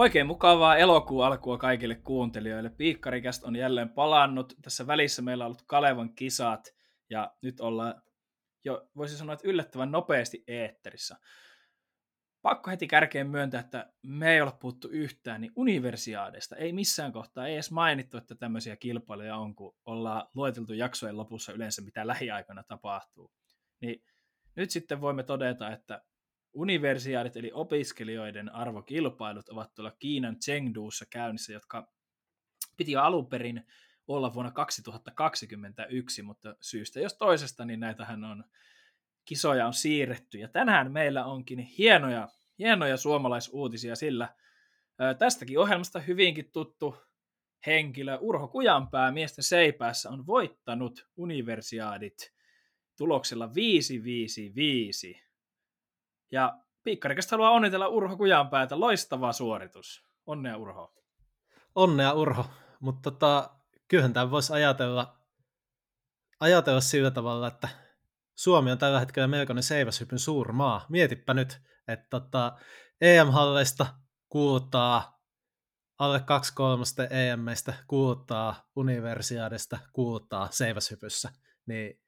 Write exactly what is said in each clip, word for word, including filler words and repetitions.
Oikein mukavaa elokuun alkua kaikille kuuntelijoille. Piikkarikäst on jälleen palannut. Tässä välissä meillä on ollut Kalevan kisat ja nyt ollaan jo, voisi sanoa, että yllättävän nopeasti eetterissä. Pakko heti kärkeen myöntää, että me ei ole puhuttu yhtään niin universiaadeista. Ei missään kohtaa, ei edes mainittu, että tämmöisiä kilpailuja on, kun ollaan lueteltu jaksojen lopussa yleensä, mitä lähiaikana tapahtuu. Niin nyt sitten voimme todeta, että universiaadit eli opiskelijoiden arvokilpailut ovat tuolla Kiinan Chengduussa käynnissä, jotka piti jo alun perin olla vuonna kaksituhattakaksikymmentäyksi, mutta syystä jos toisesta, niin näitähän on, kisoja on siirretty. Ja tänään meillä onkin hienoja, hienoja suomalaisuutisia, sillä ö, tästäkin ohjelmasta hyvinkin tuttu henkilö Urho Kujanpää miesten seipäässä on voittanut universiaadit tuloksella viisi viisi viisi. Ja Piikkarikasta haluaa onnitella Urho Kujanpäätä. Loistava suoritus. Onnea Urho. Onnea Urho. Mutta tota, kyllähän tämän voisi ajatella, ajatella sillä tavalla, että Suomi on tällä hetkellä melkoinen seiväshypyn suurmaa. Mietipä nyt, että tota, E M-halleista kuultaa alle kaksi kolmasta E M:stä kuultaa universiaadista kuultaa seiväshypyssä. Niin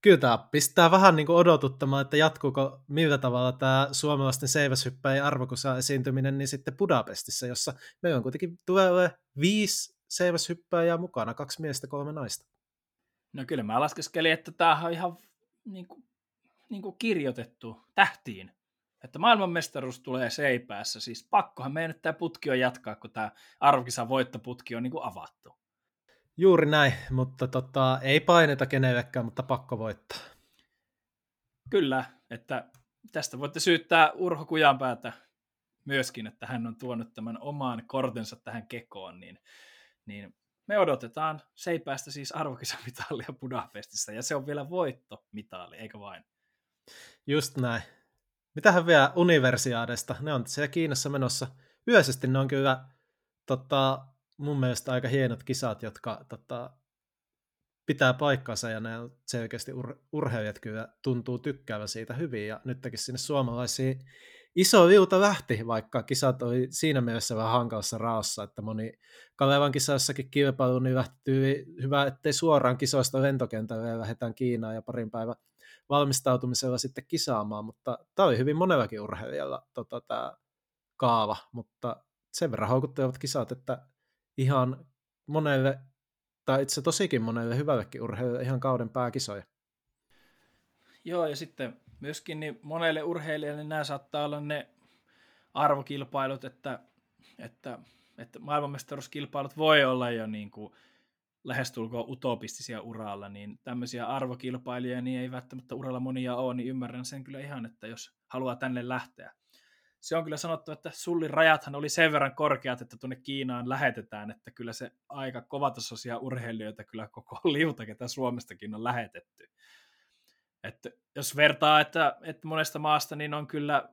kyllä tämä pistää vähän niin kuin odotuttamaan, että jatkuuko millä tavalla tämä suomalaisten seiväshyppä ja arvokusa esiintyminen niin sitten Budapestissa, jossa meillä on kuitenkin tulee viisi seiväshyppääjää mukana, kaksi miestä, kolme naista. No kyllä mä laskeskelin, että tämähän on ihan niin kuin, niin kuin kirjoitettu tähtiin, että maailmanmestaruus tulee seipäässä. Siis pakkohan meidän nyt tämä putki on jatkaa, kun tämä arvokisan voittoputki on niin kuin avattu. Juuri näin, mutta tota, ei paineta kenellekään, mutta pakko voittaa. Kyllä, että tästä voitte syyttää Urho Kujanpäätä myöskin, että hän on tuonut tämän oman kortensa tähän kekoon, niin, niin me odotetaan seipäästä siis arvokisamitalia Budapestissa, ja se on vielä voittomitali, eikö vain? Just näin. Mitähän vielä universiaadesta? Ne on siellä Kiinassa menossa. Yleisesti ne on kyllä tota, mun mielestä aika hienot kisat, jotka tota, pitää paikkansa, ja ne selkeästi ur- urheilijat kyllä tuntuu tykkäävän siitä hyvin, ja nytkin sinne suomalaisia iso liuta lähti, vaikka kisat oli siinä mielessä vähän hankalassa raossa, että moni Kalevan kisassakin kilpailu niin lähti hyvä, ettei suoraan kisoista lentokentälle ja lähdetään Kiinaan ja parin päivän valmistautumisella sitten kisaamaan, mutta tämä oli hyvin monellakin urheilijalla tota, tämä kaava, mutta sen verran houkuttelevat kisat, että ihan monelle, tai itse tosikin monelle hyvällekin urheilijalle ihan kauden pääkisoja. Joo, ja sitten myöskin niin monelle urheilijalle nämä saattaa olla ne arvokilpailut, että, että, että maailmanmestaruuskilpailut voi olla jo niin kuin lähestulkoon utopistisia uralla, niin tämmöisiä arvokilpailijoja niin ei välttämättä uralla monia ole, niin ymmärrän sen kyllä ihan, että jos haluaa tänne lähteä. Se on kyllä sanottu, että sullin rajathan oli sen verran korkeat, että tuonne Kiinaan lähetetään, että kyllä se aika kovatasoisia urheilijoita kyllä koko liuta, ketä Suomestakin on lähetetty. Että jos vertaa, että, että monesta maasta, niin on kyllä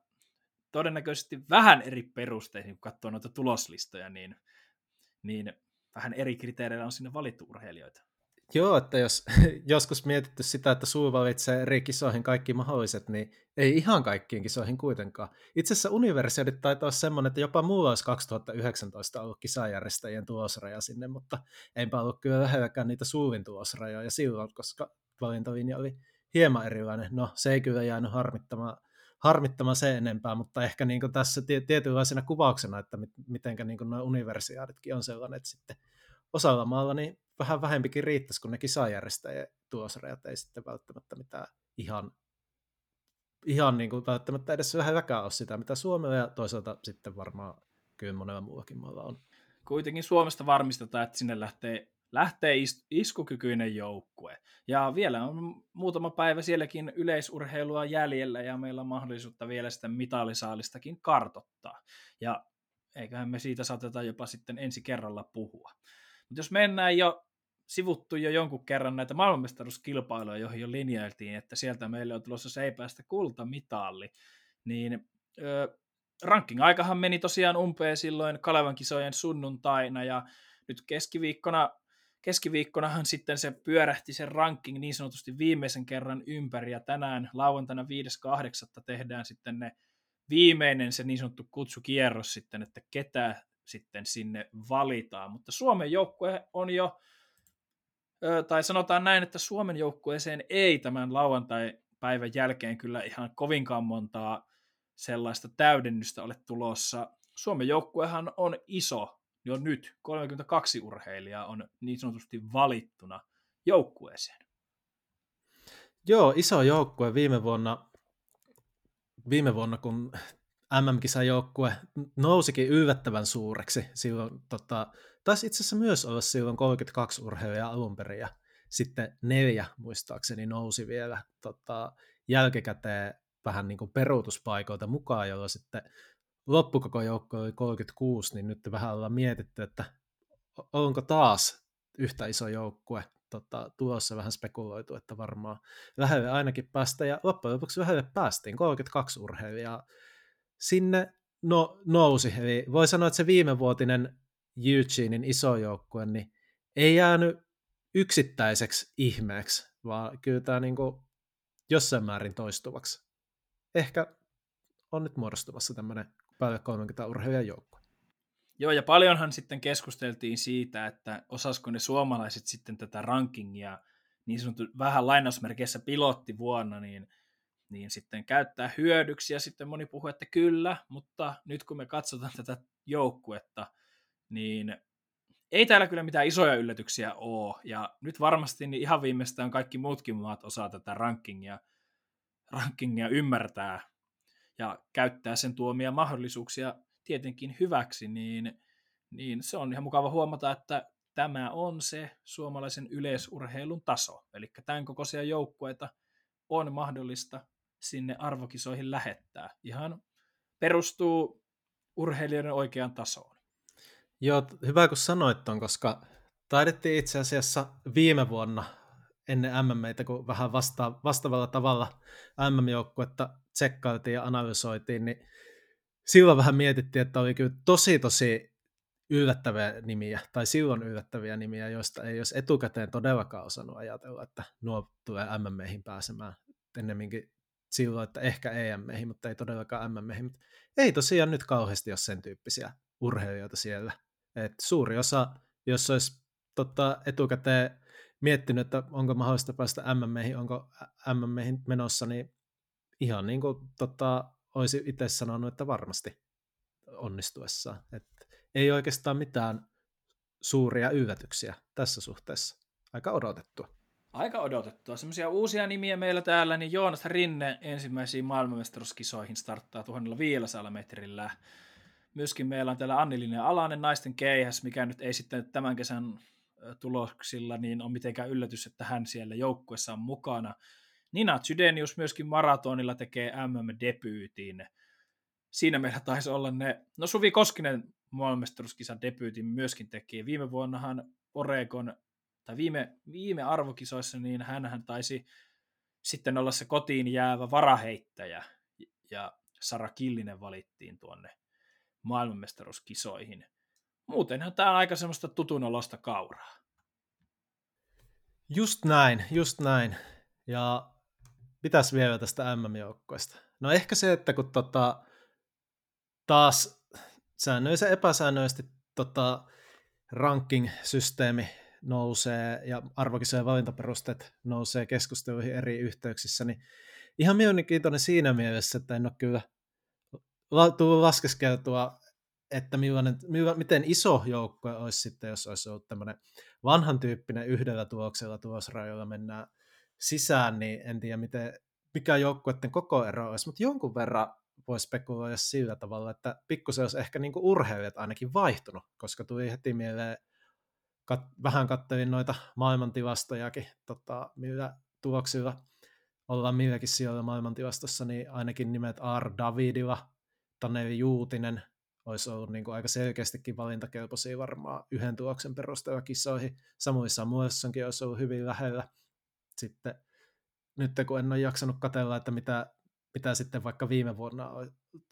todennäköisesti vähän eri perusteisiin, kun katsoo noita tuloslistoja, niin, niin vähän eri kriteereillä on sinne valittu urheilijoita. Joo, että jos joskus mietitty sitä, että Suu valitsee eri kisoihin kaikki mahdolliset, niin ei ihan kaikkiin kisoihin kuitenkaan. Itse asiassa universiaadit taitaa olla semmoinen, että jopa mulla olisi kaksituhattayhdeksäntoista ollut kisajärjestäjien tulosraja sinne, mutta enpä ollut kyllä lähelläkään niitä Suuvin tulosrajoja silloin, koska valintalinja oli hieman erilainen. No, se ei kyllä jäänyt harmittamaan, harmittamaan sen enempää, mutta ehkä niin kuin tässä tietynlaisena kuvauksena, että mitenkä niin kuin nuo universiaaditkin on sellainen, että sitten osalla maalla niin vähän vähempikin riittäisi, kun ne kisajärjestäjien tulosrajat ei sitten välttämättä mitään ihan, ihan niin kuin välttämättä edes vähäkään ole sitä, mitä Suomella ja toisaalta sitten varmaan kyllä monella muullakin maalla on. Kuitenkin Suomesta varmistetaan, että sinne lähtee, lähtee is, iskukykyinen joukkue. Ja vielä on muutama päivä sielläkin yleisurheilua jäljellä ja meillä on mahdollisuutta vielä sitä mitalisaalistakin kartoittaa. Ja eiköhän me siitä saateta jopa sitten ensi kerralla puhua. Mutta jos mennään jo, sivuttu jo jonkun kerran näitä maailmanmestaruuskilpailuja, joihin jo linjailtiin, että sieltä meille on tulossa seipäästä kultamitalli, niin ö, ranking-aikahan meni tosiaan umpeen silloin Kalevan kisojen sunnuntaina, ja nyt keskiviikkona, keskiviikkonahan sitten se pyörähti sen ranking niin sanotusti viimeisen kerran ympäri, ja tänään lauantaina viides kahdeksatta tehdään sitten ne viimeinen se niin sanottu kutsukierros sitten, että ketä sitten sinne valitaan. Mutta Suomen joukkue on jo, tai sanotaan näin, että Suomen joukkueeseen ei tämän lauantai-päivän jälkeen kyllä ihan kovinkaan montaa sellaista täydennystä ole tulossa. Suomen joukkuehan on iso jo nyt, kolmekymmentäkaksi urheilijaa on niin sanotusti valittuna joukkueeseen. Joo, iso joukkue viime vuonna, viime vuonna kun M M-kisajoukkue nousikin yllättävän suureksi. Silloin, tota, taisi itse asiassa myös olla silloin kolmekymmentäkaksi urheilijaa alun perin ja sitten neljä muistaakseni nousi vielä tota, jälkikäteen vähän niin kuin peruutuspaikoilta mukaan, jolloin sitten loppukoko joukko oli kolmekymmentäkuusi, niin nyt vähän ollaan mietitty, että onko taas yhtä iso joukkue tota, tulossa, vähän spekuloitu, että varmaan lähelle ainakin päästä, ja loppujen lopuksi lähelle päästiin, kolmekymmentäkaksi urheilijaa sinne no, nousi, eli voi sanoa, että se viimevuotinen Eugenein iso joukkue niin ei jäänyt yksittäiseksi ihmeeksi, vaan kyllä tämä niin kuin jossain määrin toistuvaksi. Ehkä on nyt muodostumassa tämmöinen päälle kolmekymmentä urheilijan joukko. Joo, ja paljonhan sitten keskusteltiin siitä, että osasko ne suomalaiset sitten tätä rankingia niin sanottu vähän lainausmerkeissä pilottivuonna, niin, niin sitten käyttää hyödyksi, ja sitten moni puhuu, että kyllä, mutta nyt kun me katsotaan tätä joukkuetta, niin ei täällä kyllä mitään isoja yllätyksiä ole, ja nyt varmasti niin ihan viimeistään kaikki muutkin maat osaa tätä rankingia, rankingia ymmärtää, ja käyttää sen tuomia mahdollisuuksia tietenkin hyväksi, niin, niin se on ihan mukava huomata, että tämä on se suomalaisen yleisurheilun taso. Eli tämän kokoisia joukkueita on mahdollista sinne arvokisoihin lähettää. Ihan perustuu urheilijoiden oikeaan tasoon. Joo, hyvä kun sanoit ton, koska taidettiin itse asiassa viime vuonna ennen M M:itä, kun vähän vasta- vastaavalla tavalla M M-joukkuetta tsekkailtiin ja analysoitiin, niin silloin vähän mietittiin, että oli kyllä tosi tosi yllättäviä nimiä, tai silloin yllättäviä nimiä, joista ei olisi etukäteen todellakaan osannut ajatella, että nuo tulee M M:ihin pääsemään ennemminkin silloin, että ehkä E M:ihin, mutta ei todellakaan M M:ihin. Mutta ei tosiaan nyt kauheasti ole sen tyyppisiä urheilijoita siellä. Et suuri osa, jos olisi tota, etukäteen miettinyt, että onko mahdollista päästä M M:ihin, onko M M:ihin menossa, niin ihan niin kuin tota, olisi itse sanonut, että varmasti onnistuessaan. Et ei oikeastaan mitään suuria yllätyksiä tässä suhteessa. Aika odotettua. Aika odotettua. Sellaisia uusia nimiä meillä täällä, niin Joonas Rinne ensimmäisiin maailmanmestaruuskisoihin starttaa tuhatviisisataa metrillä. Myöskin meillä on täällä Anni-Linnea Alanen, naisten keihäs, mikä nyt ei sitten tämän kesän tuloksilla niin on mitenkään yllätys, että hän siellä joukkueessa on mukana. Nina Zydenius myöskin maratonilla tekee M M-debyytin. Siinä meillä taisi olla ne, no Suvi Koskinen maailmanmestaruuskisan debyytin myöskin teki. Viime vuonnahan Oregon, tai viime, viime arvokisoissa, niin hänhän taisi sitten olla se kotiin jäävä varaheittäjä. Ja Sara Killinen valittiin tuonne maailmanmestaruuskisoihin. Muutenhan tämä on aika semmoista tutunolosta kauraa. Just näin, just näin. Ja pitäisi vielä tästä M M-joukkoista. No ehkä se, että kun tota, taas säännöllisesti epäsäännöllisesti tota, ranking-systeemi nousee ja arvokisojen valintaperusteet nousee keskusteluihin eri yhteyksissä, niin ihan mielenkiintoinen siinä mielessä, että en ole kyllä tullut laskeskeltua, että millainen, millainen, miten iso joukkue olisi sitten, jos olisi ollut tämmöinen vanhan tyyppinen yhdellä tuloksella tulosrajoilla mennään sisään, niin en tiedä miten, mikä joukkueiden koko ero olisi, mutta jonkun verran voi spekuloida sillä tavalla, että pikkusen olisi ehkä niinku urheilijat ainakin vaihtunut, koska tuli heti mieleen, kat, vähän kattelin noita maailmantilastojakin, tota, millä tuloksilla ollaan milläkin sijoilla maailmantilastossa, niin ainakin nimet R. Davidilla, Taneli Juutinen olisi ollut niinku aika selkeästikin valintakelpoisia varmaan yhden tuloksen perusteella kisoihin, Samuli Samuelssonkin olisi ollut hyvin lähellä. Sitten, nyt kun en ole jaksanut katsella, että mitä, mitä sitten vaikka viime vuonna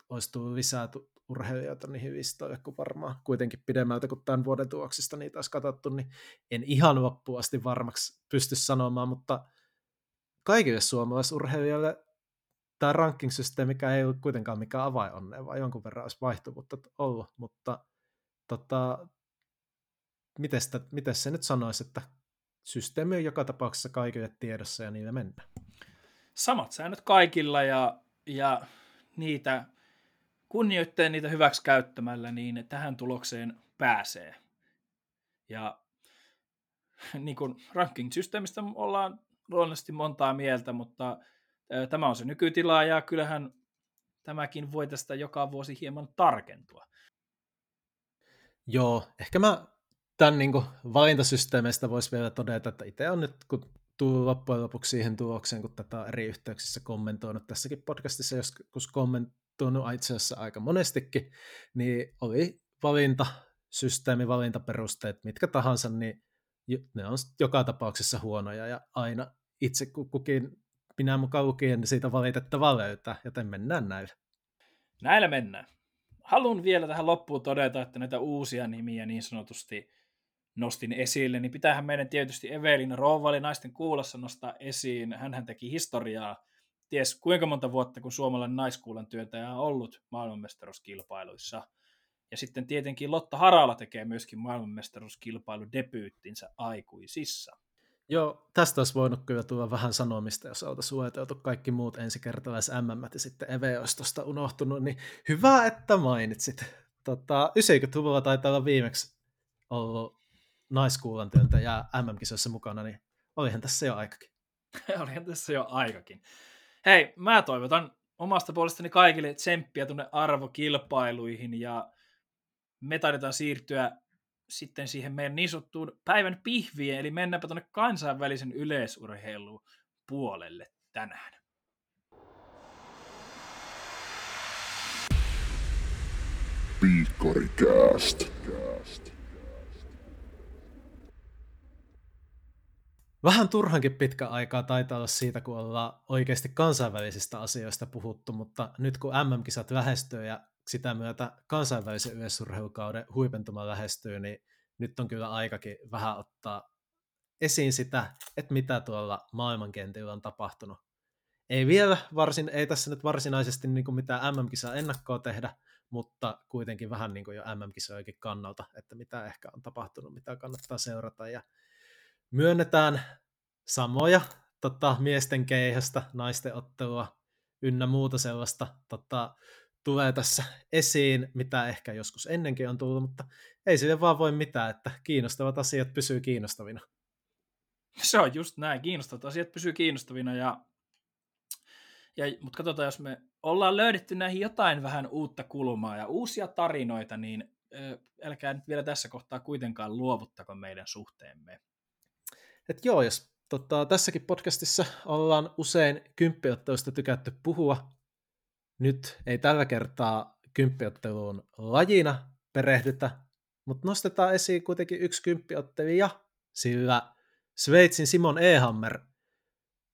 olisi tullut lisää urheilijoita niihin listoille, kun varmaan kuitenkin pidemmältä kuin tämän vuoden tuloksista niitä olisi katsottu, niin en ihan loppuun asti varmaksi pysty sanomaan, mutta kaikille suomalaisurheilijoille tämä ranking-systeemi, mikä ei ole kuitenkaan mikään avainonne, vaan jonkun verran olisi vaihtuvuutta ollut, mutta tota, miten se nyt sanoisi, että systeemi on joka tapauksessa kaikille tiedossa ja niillä mennään. Samat säännöt kaikilla ja, ja niitä kunnioitteen niitä hyväksi käyttämällä, niin tähän tulokseen pääsee. Ja niin kuin ranking-systeemistä ollaan luonnollisesti montaa mieltä, mutta tämä on se nykytila ja kyllähän tämäkin voi tästä joka vuosi hieman tarkentua. Joo, ehkä mä tämän niin kuin valintasysteemistä voisi vielä todeta, että itse on nyt kun tullut loppujen lopuksi siihen tulokseen, kun tätä on eri yhteyksissä kommentoinut tässäkin podcastissa, joskus kommentoinut itse asiassa aika monestikin, niin oli valintasysteemi, valintaperusteet, mitkä tahansa, niin ne on joka tapauksessa huonoja ja aina itse kukin minä mukaan lukien, niin siitä valitettavaa löytää, joten mennään näillä. Näillä mennään. Haluan vielä tähän loppuun todeta, että näitä uusia nimiä niin sanotusti nostin esille, niin pitäähän meidän tietysti Evelina Rouvali naisten kuulassa nostaa esiin. Hänhän teki historiaa, ties kuinka monta vuotta, kun suomalainen naiskuulan työntäjä on ollut maailmanmestaruuskilpailuissa. Ja sitten tietenkin Lotta Harala tekee myöskin maailmanmestaruuskilpailudebyyttinsä aikuisissa. Joo, tästä olisi voinut kyllä tulla vähän sanomista, jos oltaisiin lueteltu kaikki muut ensikertalais M M:t ja sitten Eve olisi tuosta unohtunut, niin hyvä, että mainitsit. Tota, yhdeksänkymmentäluvulla taitaa olla viimeksi ollut naiskuulantyöntä ja M M-kisoissa mukana, niin olihan tässä jo aikakin. olihan tässä jo aikakin. Hei, mä toivotan omasta puolestani kaikille tsemppiä tuonne arvokilpailuihin ja me tarvitaan siirtyä sitten siihen meidän niin sanottuun päivän pihviin, eli mennäänpä tuonne kansainvälisen yleisurheilun puolelle tänään. Piikkarikääst. Vähän turhankin pitkä aikaa taitaa olla siitä, kun ollaan oikeasti kansainvälisistä asioista puhuttu, mutta nyt kun M M-kisat lähestyy ja sitä myötä kansainvälisen yleisurheilukauden huipentuma lähestyy, niin nyt on kyllä aikakin vähän ottaa esiin sitä, että mitä tuolla maailmankentillä on tapahtunut. Ei vielä, varsin, ei tässä nyt varsinaisesti niin kuin mitään M M-kisaa ennakkoa tehdä, mutta kuitenkin vähän niin kuin jo M M-kisojenkin kannalta, että mitä ehkä on tapahtunut, mitä kannattaa seurata. Ja myönnetään samoja tota, miesten keihästä, naisten ottelua ynnä muuta sellaista. Tota, tulee tässä esiin, mitä ehkä joskus ennenkin on tullut, mutta ei sille vaan voi mitään, että kiinnostavat asiat pysyy kiinnostavina. Se on just näin, kiinnostavat asiat pysyy kiinnostavina, ja, ja, mutta katsotaan, jos me ollaan löydetty näihin jotain vähän uutta kulmaa ja uusia tarinoita, niin älkää nyt vielä tässä kohtaa kuitenkaan luovuttako meidän suhteemme. Et joo, jos tota, tässäkin podcastissa ollaan usein kymppiottelusta tykätty puhua, nyt ei tällä kertaa kymppiotteluun lajina perehdytä, mutta nostetaan esiin kuitenkin yksi kymppiottelija, sillä Sveitsin Simon Ehammer,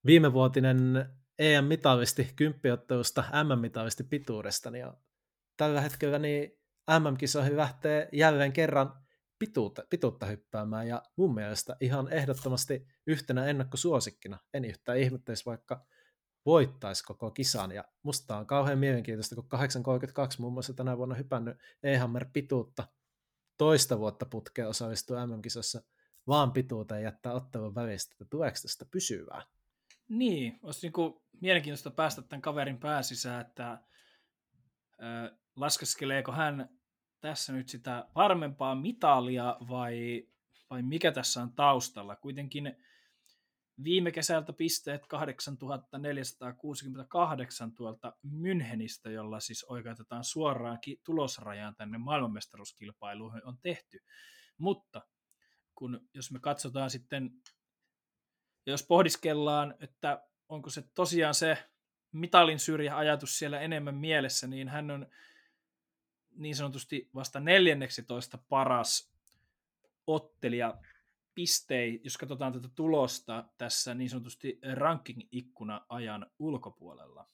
viimevuotinen E M-mitalisti kymppiottelusta M M-mitalisti pituudesta, niin tällä hetkellä niin M M-kisoihin lähtee jälleen kerran pituutta, pituutta hyppäämään, ja mun mielestä ihan ehdottomasti yhtenä ennakkosuosikkina. En yhtään ihmettelisi, vaikka voittaisi koko kisan, ja musta on kauhean mielenkiintoista, kun kahdeksan kolmekymmentäkaksi muun muassa tänä vuonna hypännyt Ehammer-pituutta toista vuotta putkeen osallistuu M M-kisossa, vaan pituuteen jättää ottelun välistä, että tuleeko tästä pysyvää? Niin, olisi niin kuin mielenkiintoista päästä tämän kaverin pääsisään, että äh, laskeskeleeko hän tässä nyt sitä varmempaa mitalia, vai, vai mikä tässä on taustalla? Kuitenkin viime kesältä pisteet kahdeksantuhatta neljäsataakuusikymmentäkahdeksan tuolta Münchenistä, jolla siis oikeutetaan suoraan tulosrajaan tänne maailmanmestaruuskilpailuun on tehty. Mutta kun, jos me katsotaan sitten, jos pohdiskellaan, että onko se tosiaan se mitalin syrjä ajatus siellä enemmän mielessä, niin hän on niin sanotusti vasta neljänneksitoista paras ottelija pistei, jos katsotaan tätä tulosta tässä niin sanotusti ranking-ikkuna-ajan ulkopuolella.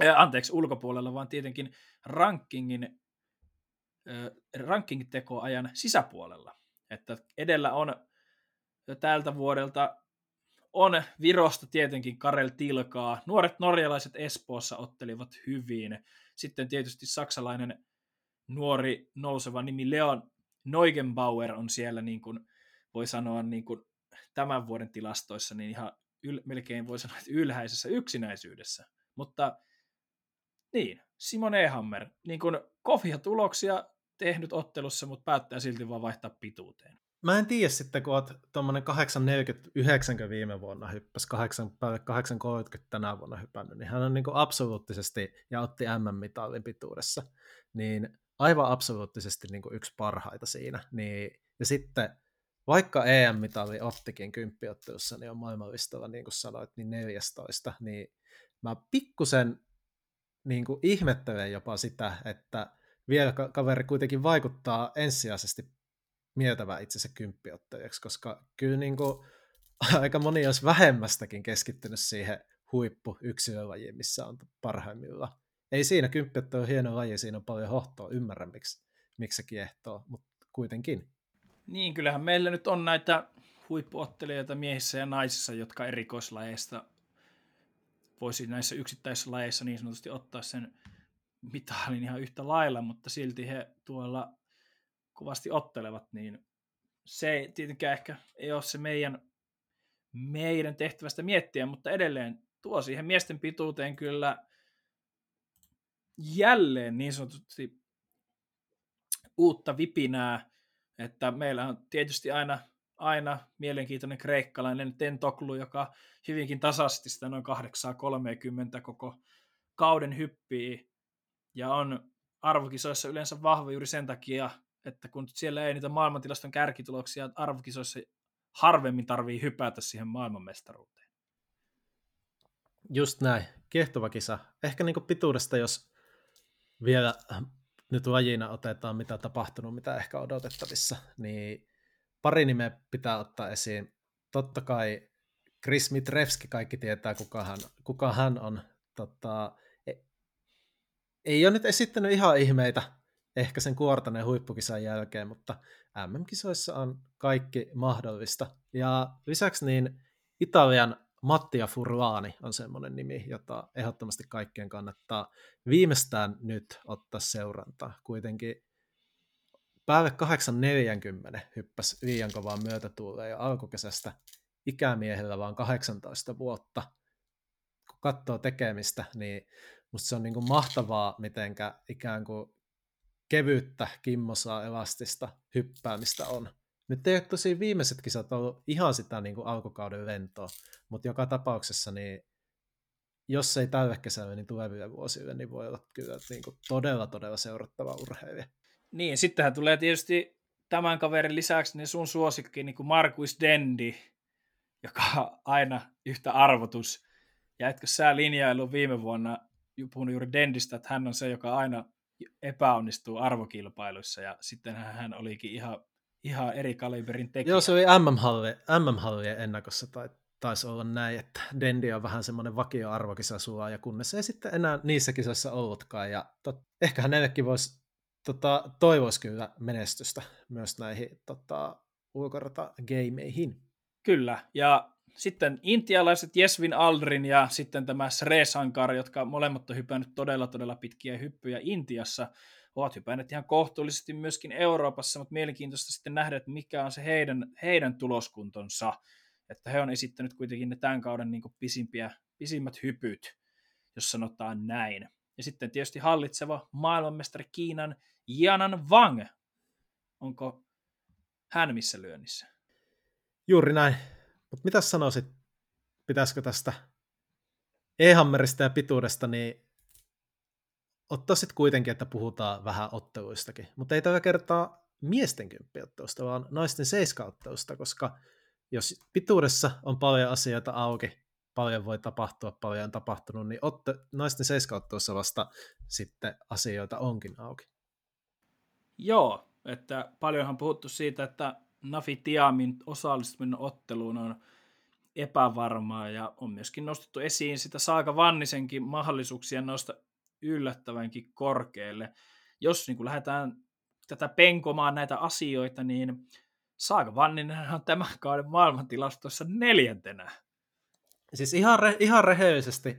Eh, anteeksi, ulkopuolella, vaan tietenkin rankingin, eh, ranking-tekoajan sisäpuolella. Että edellä on tältä vuodelta on Virosta tietenkin Karel Tilkaa. Nuoret norjalaiset Espoossa ottelivat hyvin. Sitten tietysti saksalainen nuori nouseva nimi Leon Neugenbauer on siellä, niin kuin voi sanoa, niin kuin tämän vuoden tilastoissa, niin ihan yl- melkein voi sanoa, että ylhäisessä yksinäisyydessä. Mutta niin, Simon Ehammer, niin kuin kovia tuloksia tehnyt ottelussa, mutta päättää silti vaan vaihtaa pituuteen. Mä en tiedä sitten, kun oot tuommoinen kahdeksan neljäkymmentä yhdeksänkymmentä viime vuonna hyppäsi, kahdeksan kolmekymmentä tänä vuonna hypännyt, niin hän on niin kuin absoluuttisesti, ja otti M M-mitallin pituudessa, niin aivan absoluuttisesti niin kuin yksi parhaita siinä. Niin, ja sitten, vaikka E M-mitalli ottikin kymppiottelussa, niin on maailmanlistalla, niin kuin sanoit, niin neljästoista, niin mä pikkusen niin kuin ihmettelen jopa sitä, että vielä kaveri kuitenkin vaikuttaa ensisijaisesti mieltävä itsensä kymppiotteluksi, koska kyllä niin kuin aika moni olisi vähemmästäkin keskittynyt siihen huippuyksilölajiin, missä on parhaimmillaan. Ei siinä, kymppiottelu on hieno laji, siinä on paljon hohtoa, ymmärrän miksi, miksi se kiehtoo, mutta kuitenkin. Niin, kyllähän meillä nyt on näitä huippuottelijoita miehissä ja naisissa, jotka erikoislajeista voisi näissä yksittäisissä lajeissa niin sanotusti ottaa sen mitalin ihan yhtä lailla, mutta silti he tuolla kovasti ottelevat, niin se tietenkään ehkä ei ole se meidän, meidän tehtävästä miettiä, mutta edelleen tuo siihen miesten pituuteen kyllä jälleen niin sanotusti uutta vipinää, että meillä on tietysti aina, aina mielenkiintoinen kreikkalainen Tentoglou, joka hyvinkin tasaisesti sitä noin kahdeksan kolmekymmentä koko kauden hyppii ja on arvokisoissa yleensä vahva juuri sen takia, että kun siellä ei niitä maailmantilaston kärkituloksia, arvokisoissa harvemmin tarvii hypätä siihen maailmanmestaruuteen. Just näin, kiehtova kisa. Ehkä niin kuin pituudesta, jos vielä nyt lajina otetaan, mitä on tapahtunut, mitä ehkä odotettavissa, niin pari nimeä pitää ottaa esiin. Totta kai Chris Mitrevski, kaikki tietää, kuka hän, kuka hän on. Tota, ei, ei ole nyt esittänyt ihan ihmeitä, ehkä sen Kuortaneen huippukisan jälkeen, mutta M M-kisoissa on kaikki mahdollista. Ja lisäksi niin Italian Mattia Furlani on semmoinen nimi, jota ehdottomasti kaikkien kannattaa viimeistään nyt ottaa seurantaa. Kuitenkin päälle kahdeksan neljäkymmentä hyppäsi liian kovaa myötätuuleen jo alkukesästä, ikämiehellä vaan kahdeksantoista vuotta. Kun katsoo tekemistä, niin musta se on niin kuin mahtavaa, mitenkä ikään kuin kevyyttä, kimmosaa, elastista hyppäämistä on. Nyt ei ole tosi viimeiset kisat ollut ihan sitä niin kuin alkukauden lentoa, mutta joka tapauksessa, niin jos ei tällä kesällä, niin tuleville vuosille, niin voi olla kyllä niin kuin todella, todella seurattava urheilija. Niin, sittenhän tulee tietysti tämän kaverin lisäksi niin sun suosikki niin kuin Markus Dendi, joka on aina yhtä arvotus. Ja etkö sä linjailu viime vuonna, puhunut juuri Dendistä, että hän on se, joka aina epäonnistuu arvokilpailuissa, ja sitten hän olikin ihan, ihan eri kaliberin tekijä. Joo, se oli M M-hallien ennakossa, tai taisi olla näin, että Dendi on vähän semmoinen vakio arvokisasua, ja kunnes ei sitten enää niissä kisoissa ollutkaan, ja tot, ehkä hänellekin voisi, tota, toivoisi kyllä menestystä myös näihin tota, ulkorata-gameihin. Kyllä, ja sitten intialaiset Jesvin Aldrin ja sitten tämä Sresankar, jotka molemmat on hypännyt todella, todella pitkiä hyppyjä Intiassa, ovat hypänneet ihan kohtuullisesti myöskin Euroopassa, mutta mielenkiintoista sitten nähdä, että mikä on se heidän, heidän tuloskuntonsa, että he on esittänyt kuitenkin ne tämän kauden niin kuin pisimpiä, pisimmät hypyt, jos sanotaan näin. Ja sitten tietysti hallitseva maailmanmestari Kiinan Jianan Wang. Onko hän missä lyönnissä? Juuri näin. Mutta mitä sanoisit, pitäisikö tästä E-hammerista ja pituudesta, niin ottaa sitten kuitenkin, että puhutaan vähän otteluistakin. Mutta ei tällä kertaa miesten kymppiottelusta, vaan naisten seiskaottelusta, koska jos pituudessa on paljon asioita auki, paljon voi tapahtua, paljon on tapahtunut, niin otte, naisten seiskaottelussa vasta sitten asioita onkin auki. Joo, että paljonhan puhuttu siitä, että Nafi Thiamin osallistuminen otteluun on epävarmaa ja on myöskin nostettu esiin sitä Saga Vannisenkin mahdollisuuksia nousta yllättävänkin korkealle. Jos niin kuin lähdetään tätä penkomaan näitä asioita, niin Saga Vanninen on tämän kauden maailmantilastoissa neljäntenä. Siis ihan, re, ihan rehellisesti,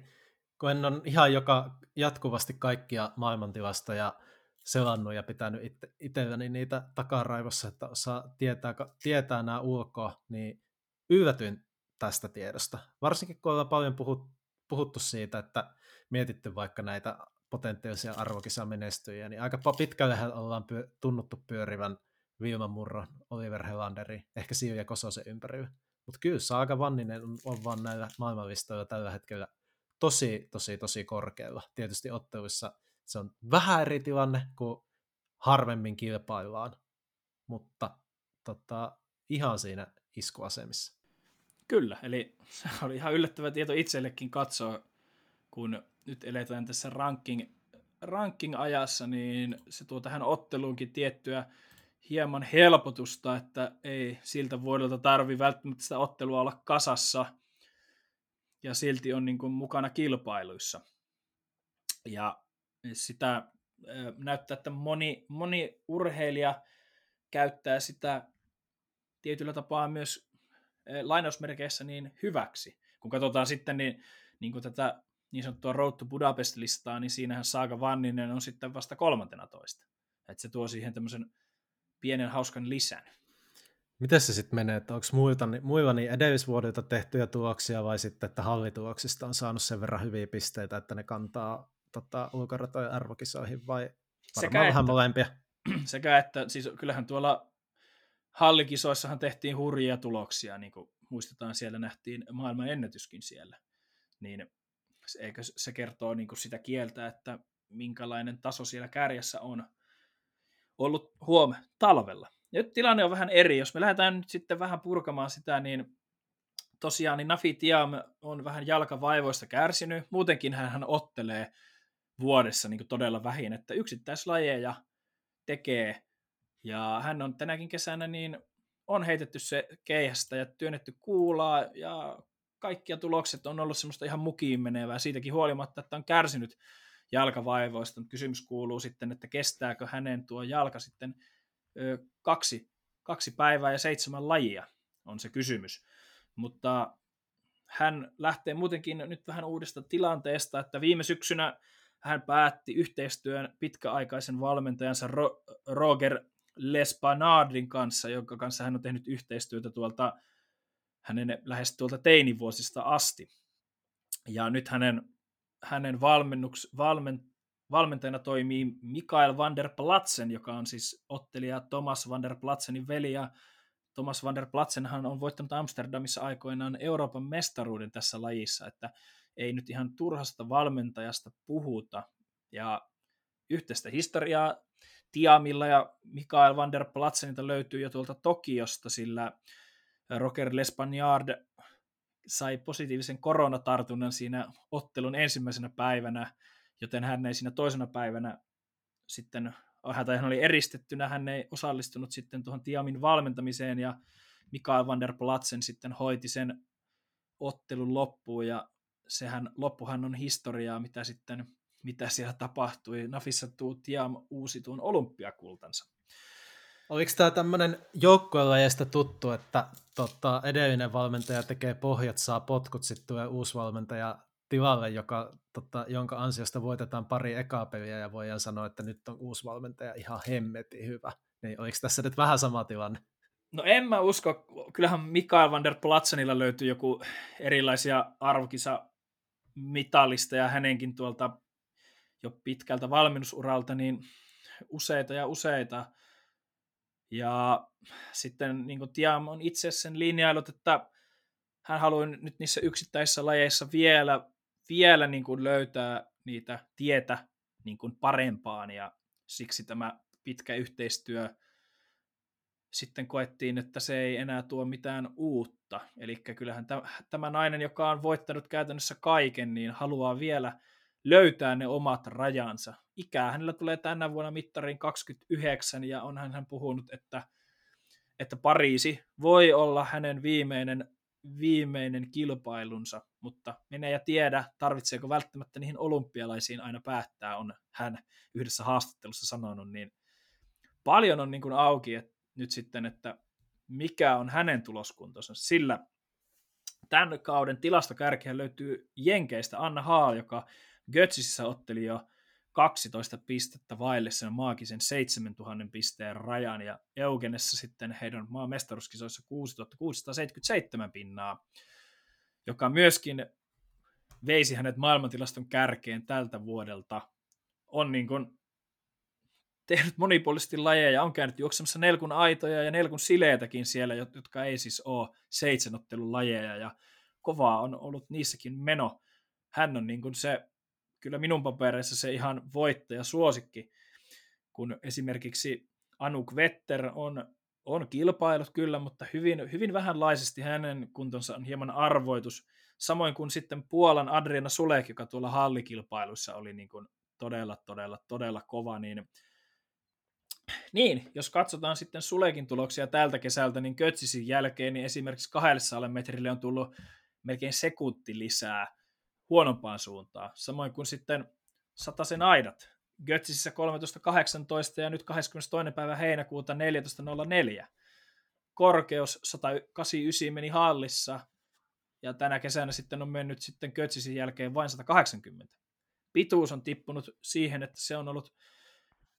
kun en ole ihan joka, jatkuvasti kaikkia maailmantilasta ja selannut ja pitänyt ite, itselläni niitä takaraivossa, että osaa tietää, tietää nämä ulkoa, niin yllätyin tästä tiedosta. Varsinkin kun ollaan paljon puhut, puhuttu siitä, että mietitty vaikka näitä potentiaalisia arvokisamenestyjiä, niin aika pitkällähän ollaan pyö, tunnuttu pyörivän Vilma Murron, Oliver Helanderin, ehkä Silja Kososen ympärillä. Mutta kyllä Saga Vanninen on vaan näillä maailmanlistoilla tällä hetkellä tosi, tosi, tosi korkealla. Tietysti otteluissa se on vähän eri tilanne, kun harvemmin kilpaillaan, mutta tota, ihan siinä iskuasemissa. Kyllä, eli se oli ihan yllättävä tieto itsellekin katsoa, kun nyt eletään tässä ranking, ranking-ajassa, niin se tuo tähän otteluunkin tiettyä hieman helpotusta, että ei siltä vuodelta tarvitse välttämättä sitä ottelua olla kasassa ja silti on niin kuin mukana kilpailuissa. Ja sitä näyttää, että moni, moni urheilija käyttää sitä tietyllä tapaa myös lainausmerkeissä niin hyväksi. Kun katsotaan sitten niin, niin kuin tätä niin sanottua Road to Budapest-listaa, niin siinähän Saga Vanninen on sitten vasta kolmantena toista. Että se tuo siihen tämmöisen pienen hauskan lisän. Miten se sitten menee, että onko muilla, muilla niin edellisvuodelta tehtyjä tuloksia vai sitten, että hallituloksista on saanut sen verran hyviä pisteitä, että ne kantaa tota, ulkoratojen arvokisoihin vai varmaan vähän molempia? Sekä että, siis kyllähän tuolla hallikisoissahan tehtiin hurjia tuloksia, niin kuin muistetaan siellä nähtiin maailman ennätyskin siellä, niin eikö se kertoo niin kuin sitä kieltä, että minkälainen taso siellä kärjessä on ollut huom talvella. Nyt tilanne on vähän eri. Jos me lähdetään nyt sitten vähän purkamaan sitä, niin tosiaan niin Nafi Thiam on vähän jalkavaivoista kärsinyt. Muutenkin hän ottelee vuodessa niin kuin todella vähin, että yksittäislajeja tekee. Ja hän on tänäkin kesänä, niin on heitetty se keihästä ja työnnetty kuulaa. Ja kaikkia tulokset on ollut semmoista ihan mukiin menevää siitäkin huolimatta, että on kärsinyt jalkavaivoista. Kysymys kuuluu sitten, että kestääkö hänen tuo jalka sitten ö, kaksi, kaksi päivää ja seitsemän lajia on se kysymys. Mutta hän lähtee muutenkin nyt vähän uudesta tilanteesta, että viime syksynä hän päätti yhteistyön pitkäaikaisen valmentajansa Ro- Roger Lespanardin kanssa, jonka kanssa hän on tehnyt yhteistyötä tuolta hänen lähes tuolta teinivuosista asti. Ja nyt hänen Hänen valmennuks, valmen, valmentajana toimii Mikael van der Platsen, joka on siis ottelija Thomas van der Platsenin veli. Ja Thomas van der Platsenhan on voittanut Amsterdamissa aikoinaan Euroopan mestaruuden tässä lajissa, että ei nyt ihan turhasta valmentajasta puhuta. Ja yhteistä historiaa Thiamilla ja Mikael van der Platsenilta löytyy jo tuolta Tokiosta, sillä Roger Lespanard sai positiivisen koronatartunnan siinä ottelun ensimmäisenä päivänä, joten hän ei siinä toisena päivänä sitten, hän oli eristettynä, hän ei osallistunut sitten tuohon Thiamin valmentamiseen, ja Mikael van der Platsen sitten hoiti sen ottelun loppuun, ja sehän loppuhan on historiaa, mitä sitten, mitä siellä tapahtui. Nafissa tuu Thiam uusi tuon olympiakultansa. Oliko tämä tämmöinen joukkuelajista tuttu, että tota, edellinen valmentaja tekee pohjat, saa potkut, sitten tulee uusi valmentaja tilalle, joka, tota, jonka ansiosta voitetaan pari ekaa peliä ja voidaan sanoa, että nyt on uusi valmentaja ihan hemmetin hyvä. Niin oliko tässä nyt vähän sama tilanne? No en mä usko. Kyllähän Mikael van der Platsenilla löytyy joku erilaisia arvokisamitallista ja hänenkin tuolta jo pitkältä valmennusuralta niin useita ja useita. Ja sitten niin kuin Thiam on itse sen linjailut, että hän haluaa nyt niissä yksittäisissä lajeissa vielä, vielä niin kuin löytää niitä tietä niin kuin parempaan, ja siksi tämä pitkä yhteistyö sitten koettiin, että se ei enää tuo mitään uutta. Eli kyllähän tämä nainen, joka on voittanut käytännössä kaiken, niin haluaa vielä löytää ne omat rajansa. Ikää hänellä tulee tänä vuonna mittariin kaksikymmentäyhdeksän, ja onhan hän puhunut, että, että Pariisi voi olla hänen viimeinen, viimeinen kilpailunsa, mutta minä ja tiedä, tarvitseeko välttämättä niihin olympialaisiin aina päättää, on hän yhdessä haastattelussa sanonut, niin paljon on niin kuin auki, että nyt sitten, että mikä on hänen tuloskuntonsa, sillä Tämän kauden tilastokärkeä löytyy Jenkeistä Anna Haal, joka Götzisissä otteli jo kaksitoista pistettä vaille sen maagisen seitsemäntuhannen pisteen rajan, ja Eugenessa sitten heidän maamestaruuskisoissa kuusituhatta kuusisataaseitsemänkymmentäseitsemän pinnaa, joka myöskin veisi hänet maailmantilaston kärkeen tältä vuodelta. On niin kuin tehnyt monipuolisesti lajeja, on käynyt juoksemassa nelkun aitoja ja nelkun sileitäkin siellä, jotka ei siis ole seitsemänottelun lajeja, ja kovaa on ollut niissäkin meno. Hän on niin kuin se, kyllä minun papereissa se ihan voittaja suosikki, kun esimerkiksi Anuk Vetter on, on kilpailut kyllä, mutta hyvin, hyvin vähänlaisesti hänen kuntonsa on hieman arvoitus, samoin kuin sitten Puolan Adriana Sułek, joka tuolla hallikilpailuissa oli niin kuin todella, todella, todella kova, niin Niin, jos katsotaan sitten Sulekin tuloksia tältä kesältä, niin Götzisin jälkeen niin esimerkiksi kahdeksansataa metrille on tullut melkein sekunti lisää huonompaan suuntaan. Samoin kuin sitten satasen aidat. Götzisissä kolmetoista kahdeksantoista ja nyt kahdeskymmenestoinen päivä heinäkuuta neljätoista nolla neljä. Korkeus sata kahdeksankymmentäyhdeksän meni hallissa ja tänä kesänä sitten on mennyt sitten Götzisin jälkeen vain sata kahdeksankymmentä. Pituus on tippunut siihen, että se on ollut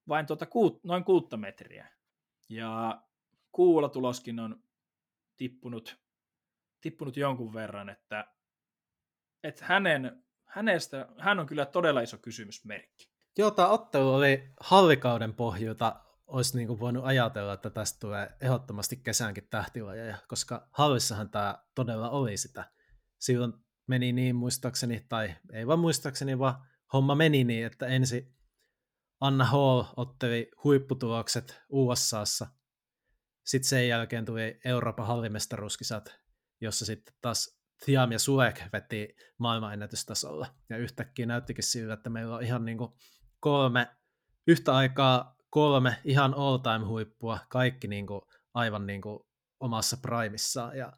vain tuota kuut, noin kuutta metriä. Ja kuulatuloskin on tippunut, tippunut jonkun verran, että, että hänen, hänestä, hän on kyllä todella iso kysymysmerkki. Joo, tämä ottelu oli hallikauden pohjilta. Olisi niin kuin voinut ajatella, että tästä tulee ehdottomasti kesäänkin tähtilajeja, koska hallissahan tämä todella oli sitä. Silloin meni niin muistaakseni, tai ei vaan muistaakseni, vaan homma meni niin, että ensin Anna Hall otteli huipputulokset U S A:ssa. Sitten sen jälkeen tuli Euroopan hallimestaruuskisat, jossa sitten taas Thiam ja Sułek veti maailmanennätystasolla. Ja yhtäkkiä näyttikin siltä, että meillä on ihan niin kuin kolme, yhtä aikaa kolme ihan all-time huippua, kaikki niin kuin aivan niin kuin omassa primissaan. Ja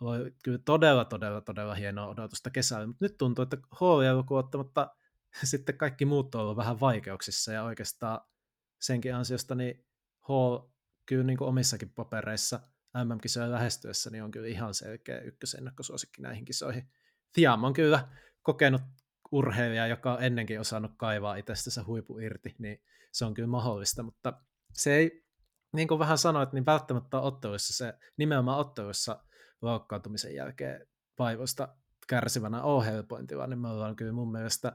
oli kyllä todella, todella, todella hienoa odotusta kesällä. Mutta nyt tuntuu, että Hall ei ollut ottamatta. Sitten kaikki muut on ollut vähän vaikeuksissa, ja oikeastaan senkin ansiosta niin Hall kyllä niin kuin omissakin papereissa M M-kisojen lähestyessä niin on kyllä ihan selkeä ykkösennakkosuosikki näihin kisoihin. Thiam on kyllä kokenut urheilija, joka on ennenkin osannut kaivaa itsestänsä huipu irti, niin se on kyllä mahdollista, mutta se ei, niin kuin vähän sanoit, niin välttämättä otteluissa se nimenomaan otteluissa loukkaantumisen jälkeen vaivoista kärsivänä on helpoin tilanne. Me ollaan kyllä mun mielestä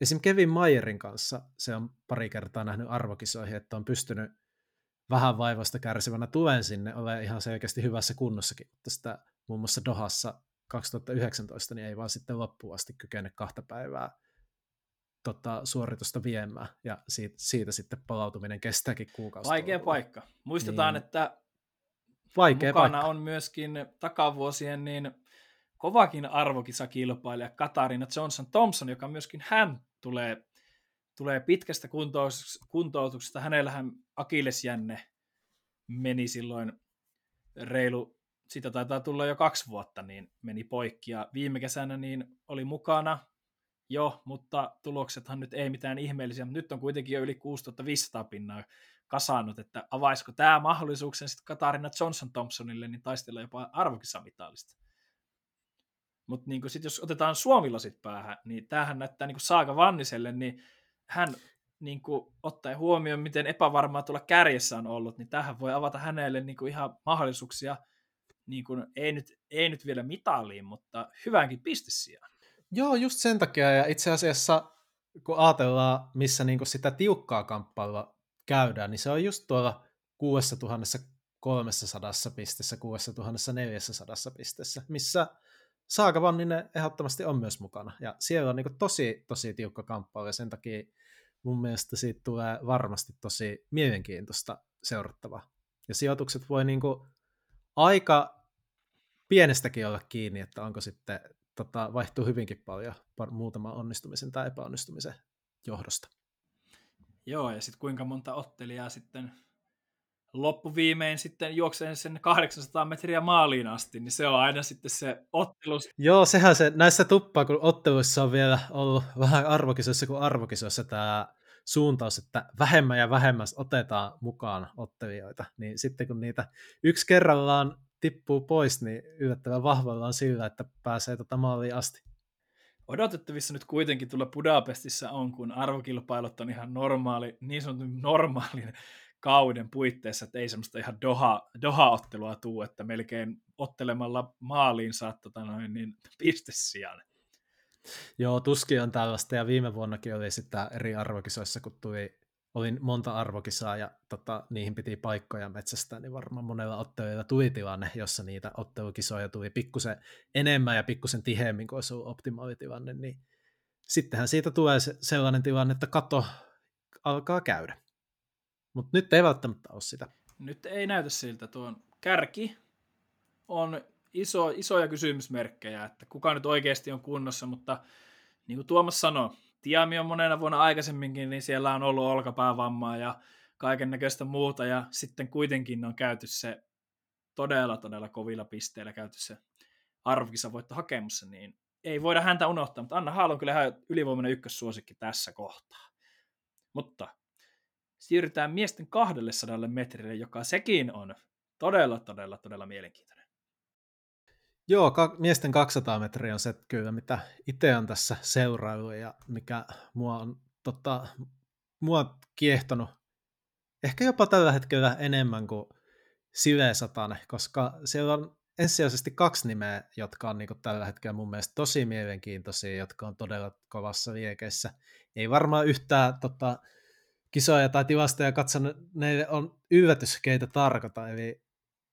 esim. Kevin Mayerin kanssa se on pari kertaa nähnyt arvokisoihin, että on pystynyt vähän vaivasta kärsivänä tulen sinne, ole ihan selkeästi hyvässä kunnossakin, mutta sitä muun muassa Dohassa kaksituhattayhdeksäntoista niin ei vaan sitten loppuun asti kykene kahta päivää tota, suoritusta viemään, ja siitä, siitä sitten palautuminen kestääkin kuukausi. Vaikea paikka. Muistetaan, niin, että Vaikea mukana paikka. on myöskin takavuosien niin kovakin arvokisakilpailija Katarina Johnson-Thompson, joka myöskin hän tulee, tulee pitkästä kuntoutuksesta. Hänellähän akillesjänne meni silloin reilu, sitä taitaa tulla jo kaksi vuotta, niin meni poikki. Ja viime kesänä niin oli mukana jo, mutta tuloksethan nyt ei mitään ihmeellisiä. Mutta nyt on kuitenkin jo yli kuusituhattaviisisataa pinnaa kasannut, että avaisiko tämä mahdollisuuksen sitten Katarina Johnson-Thompsonille niin taistella jopa arvokisamitaalista. Mutta niinku jos otetaan Suomilasit päähän, niin tämähän näyttää niinku Saga Vanniselle, niin hän niinku, ottaen huomioon, miten epävarmaa tuolla kärjessä on ollut, niin tämähän voi avata hänelle niinku ihan mahdollisuuksia, niinku, ei, nyt, ei nyt vielä mitaliin, mutta hyväänkin pistesijaan. Joo, just sen takia, ja itse asiassa kun ajatellaan, missä niinku sitä tiukkaa kamppailua käydään, niin se on just tuolla kuusituhattakolmesataa pistessä, kuusituhattaneljäsataa pistessä, missä Saga Vanninen ehdottomasti on myös mukana, ja siellä on niin tosi, tosi tiukka kamppailu, ja sen takia mun mielestä siitä tulee varmasti tosi mielenkiintoista seurattavaa. Ja sijoitukset voi niin aika pienestäkin olla kiinni, että onko sitten, tota, vaihtuu hyvinkin paljon muutaman onnistumisen tai epäonnistumisen johdosta. Joo, ja sitten kuinka monta ottelijaa sitten loppuviimein sitten juokseen sen kahdeksansataa metriä maaliin asti, niin se on aina sitten se ottelu. Joo, sehän se näissä tuppaa, kun otteluissa on vielä ollut vähän arvokisoissa kuin arvokisoissa tämä suuntaus, että vähemmän ja vähemmän otetaan mukaan ottelijoita, niin sitten kun niitä yksi kerrallaan tippuu pois, niin yllättävän vahvoillaan sillä, että pääsee tota maaliin asti. Odotettavissa nyt kuitenkin tulla Budapestissa on, kun arvokilpailut on ihan normaali, niin sanotun normaalin kauden puitteissa, että ei semmoista ihan doha, doha-ottelua tuu, että melkein ottelemalla maaliin saat tota noin, niin pistesijan. Joo, tuskin on tällaista, ja viime vuonnakin oli sitä eri arvokisoissa, kun tuli, oli monta arvokisaa, ja tota, niihin piti paikkoja metsästää, niin varmaan monella otteluilla tuli tilanne, jossa niitä ottelukisoja tuli pikkusen enemmän ja pikkusen tiheemmin, kuin olisi ollut optimaalitilanne, niin sittenhän siitä tulee sellainen tilanne, että kato alkaa käydä. Mutta nyt ei välttämättä ole sitä. Nyt ei näytä siltä. Tuon kärki on iso, isoja kysymysmerkkejä, että kuka nyt oikeasti on kunnossa, mutta niin kuin Tuomas sanoi, Thiami on monena vuonna aikaisemminkin, niin siellä on ollut olkapäävammaa ja kaiken näköistä muuta, ja sitten kuitenkin on käyty se todella, todella kovilla pisteillä käyty se arvokisavoittohakemus, niin ei voida häntä unohtaa, mutta Anna Haal on kyllä ylivoimainen ykkössuosikki tässä kohtaa. Mutta siirrytään miesten kahdelle sadalle metrille, joka sekin on todella, todella, todella mielenkiintoinen. Joo, ka- miesten kaksisataa metriä on se kyllä, mitä itse on tässä seuraillut ja mikä mua on tota, mua kiehtonut ehkä jopa tällä hetkellä enemmän kuin sivesatainen, koska siellä on ensisijaisesti kaksi nimeä, jotka on niin kuin tällä hetkellä mun mielestä tosi mielenkiintoisia, jotka on todella kovassa liekeissä. Ei varmaan yhtään tota, kisoja tai tilastoja katsonut, ne on yllätys, keitä tarkoita, eli